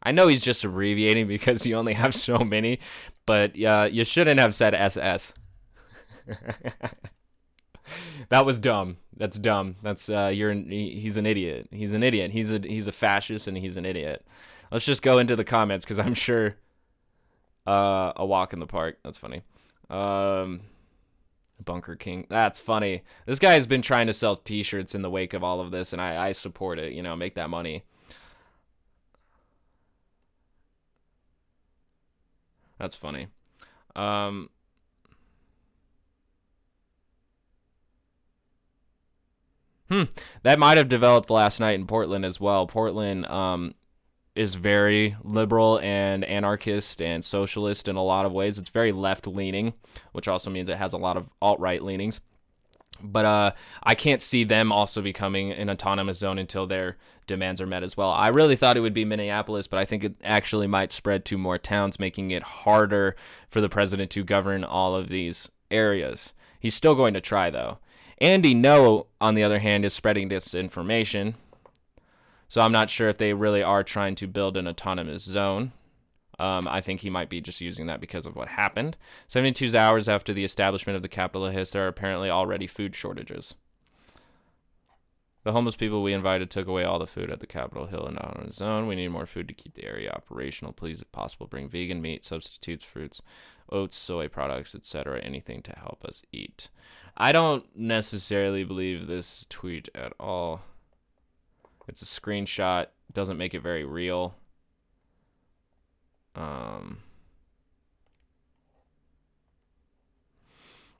I know he's just abbreviating because you only have so many, but uh, you shouldn't have said S S. That was dumb. That's dumb. That's uh, you're. An, he's an idiot. He's an idiot. He's a he's a fascist and he's an idiot. Let's just go into the comments because I'm sure uh, a walk in the park. That's funny. Um, Bunker King. That's funny. This guy has been trying to sell T-shirts in the wake of all of this, and I, I support it. You know, make that money. That's funny. Um, hmm. That might have developed last night in Portland as well. Portland um, is very liberal and anarchist and socialist in a lot of ways. It's very left-leaning, which also means it has a lot of alt-right leanings. But uh, I can't see them also becoming an autonomous zone until their demands are met as well. I really thought it would be Minneapolis, but I think it actually might spread to more towns, making it harder for the president to govern all of these areas. He's still going to try, though. Andy Ngo, on the other hand, is spreading disinformation. So I'm not sure if they really are trying to build an autonomous zone. Um, I think he might be just using that because of what happened. seventy-two hours after the establishment of the Capitol Hill, there are apparently already food shortages. The homeless people we invited took away all the food at the Capitol Hill Autonomous Zone. We need more food to keep the area operational. Please, if possible, bring vegan meat, substitutes, fruits, oats, soy products, et cetera. Anything to help us eat. I don't necessarily believe this tweet at all. It's a screenshot. It doesn't make it very real. Um,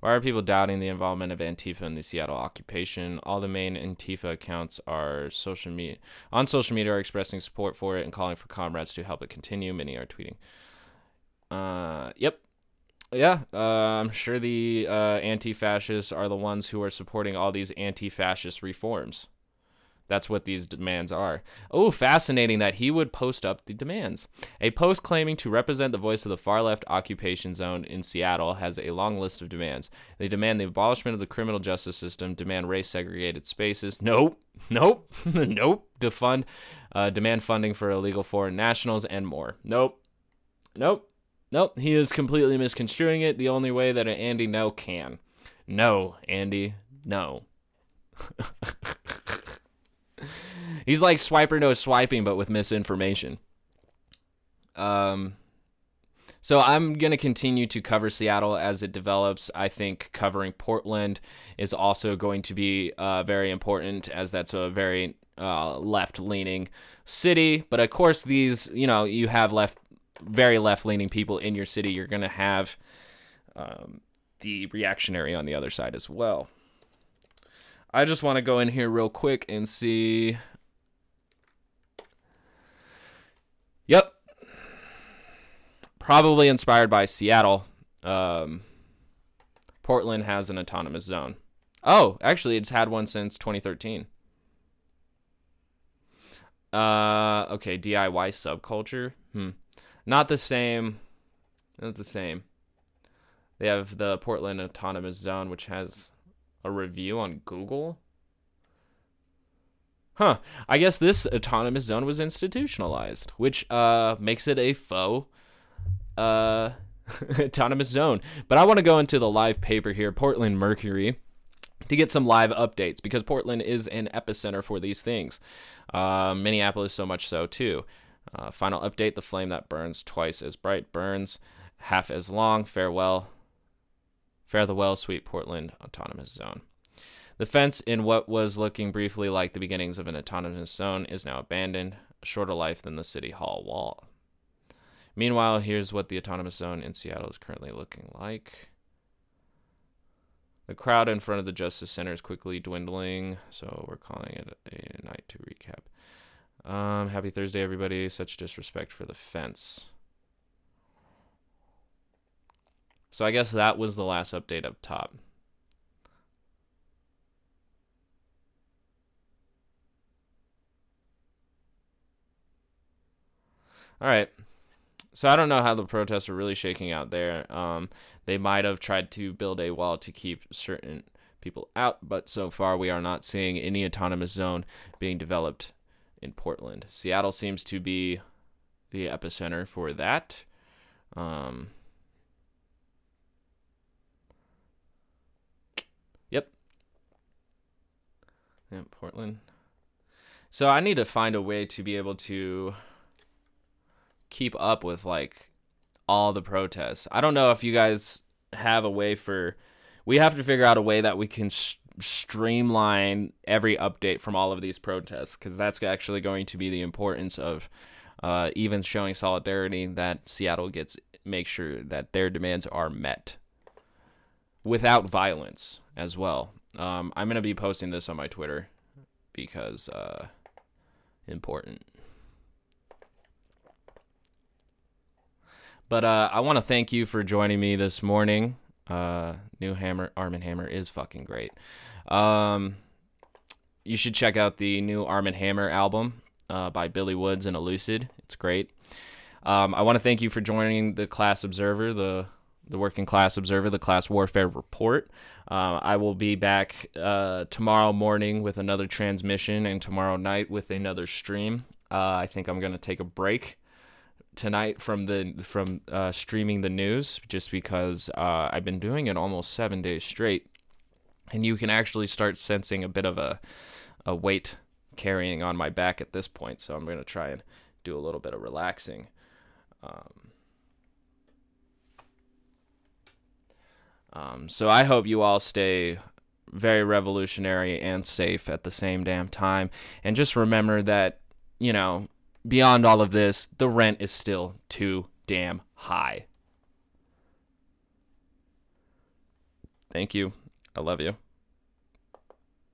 why are people doubting the involvement of Antifa in the Seattle occupation? All the main Antifa accounts are social media on social media are expressing support for it and calling for comrades to help it continue. Many are tweeting. Uh, yep. Yeah, uh, I'm sure the uh, anti-fascists are the ones who are supporting all these anti-fascist reforms. That's what these demands are. Oh, fascinating that he would post up the demands. A post claiming to represent the voice of the far-left occupation zone in Seattle has a long list of demands. They demand the abolishment of the criminal justice system, demand race-segregated spaces. Nope, nope, nope. Defund, uh, demand funding for illegal foreign nationals and more. Nope, nope, nope. He is completely misconstruing it the only way that an Andy Ngo can. No, Andy, no. He's like Swiper Knows Swiping, but with misinformation. Um, so I'm going to continue to cover Seattle as it develops. I think covering Portland is also going to be uh, very important, as that's a very uh, left-leaning city. But of course, these, you know, you have left, very left-leaning people in your city. You're going to have um, the reactionary on the other side as well. I just want to go in here real quick and see. Yep. Probably inspired by Seattle. Um, Portland has an autonomous zone. Oh, actually, it's had one since twenty thirteen. Uh, okay, D I Y subculture. Hmm. Not the same. Not the same. They have the Portland Autonomous Zone, which has a review on Google? Huh. I guess this autonomous zone was institutionalized, which uh, makes it a faux uh, autonomous zone. But I want to go into the live paper here, Portland Mercury, to get some live updates, because Portland is an epicenter for these things. Uh, Minneapolis so much so, too. Uh, final update, the flame that burns twice as bright burns half as long. Farewell. Fare the well, sweet Portland Autonomous Zone. The fence in what was looking briefly like the beginnings of an autonomous zone is now abandoned, a shorter life than the City Hall wall. Meanwhile, here's what the autonomous zone in Seattle is currently looking like. The crowd in front of the Justice Center is quickly dwindling, so we're calling it a night to recap. Um, happy Thursday, everybody. Such disrespect for the fence. So I guess that was the last update up top. All right. So I don't know how the protests are really shaking out there. Um, they might have tried to build a wall to keep certain people out, but so far we are not seeing any autonomous zone being developed in Portland. Seattle seems to be the epicenter for that. Um... Yeah, Portland. So I need to find a way to be able to keep up with like all the protests. I don't know if you guys have a way for, we have to figure out a way that we can sh- streamline every update from all of these protests, because that's actually going to be the importance of uh, even showing solidarity that Seattle gets, make sure that their demands are met without violence as well. Um, I'm going to be posting this on my Twitter because, uh, important. But uh, I want to thank you for joining me this morning. Uh, new hammer, Arm and Hammer is fucking great. Um, you should check out the new Arm and Hammer album uh, by Billy Woods and Elucid. It's great. Um, I want to thank you for joining the Class Observer, the the Working Class Observer, the Class Warfare Report. Uh, I will be back uh, tomorrow morning with another transmission and tomorrow night with another stream. Uh, I think I'm going to take a break tonight from the from uh, streaming the news just because uh, I've been doing it almost seven days straight. And you can actually start sensing a bit of a, a weight carrying on my back at this point. So I'm going to try and do a little bit of relaxing. Um, um, so I hope you all stay very revolutionary and safe at the same damn time. And just remember that, you know, beyond all of this, the rent is still too damn high. Thank you. I love you.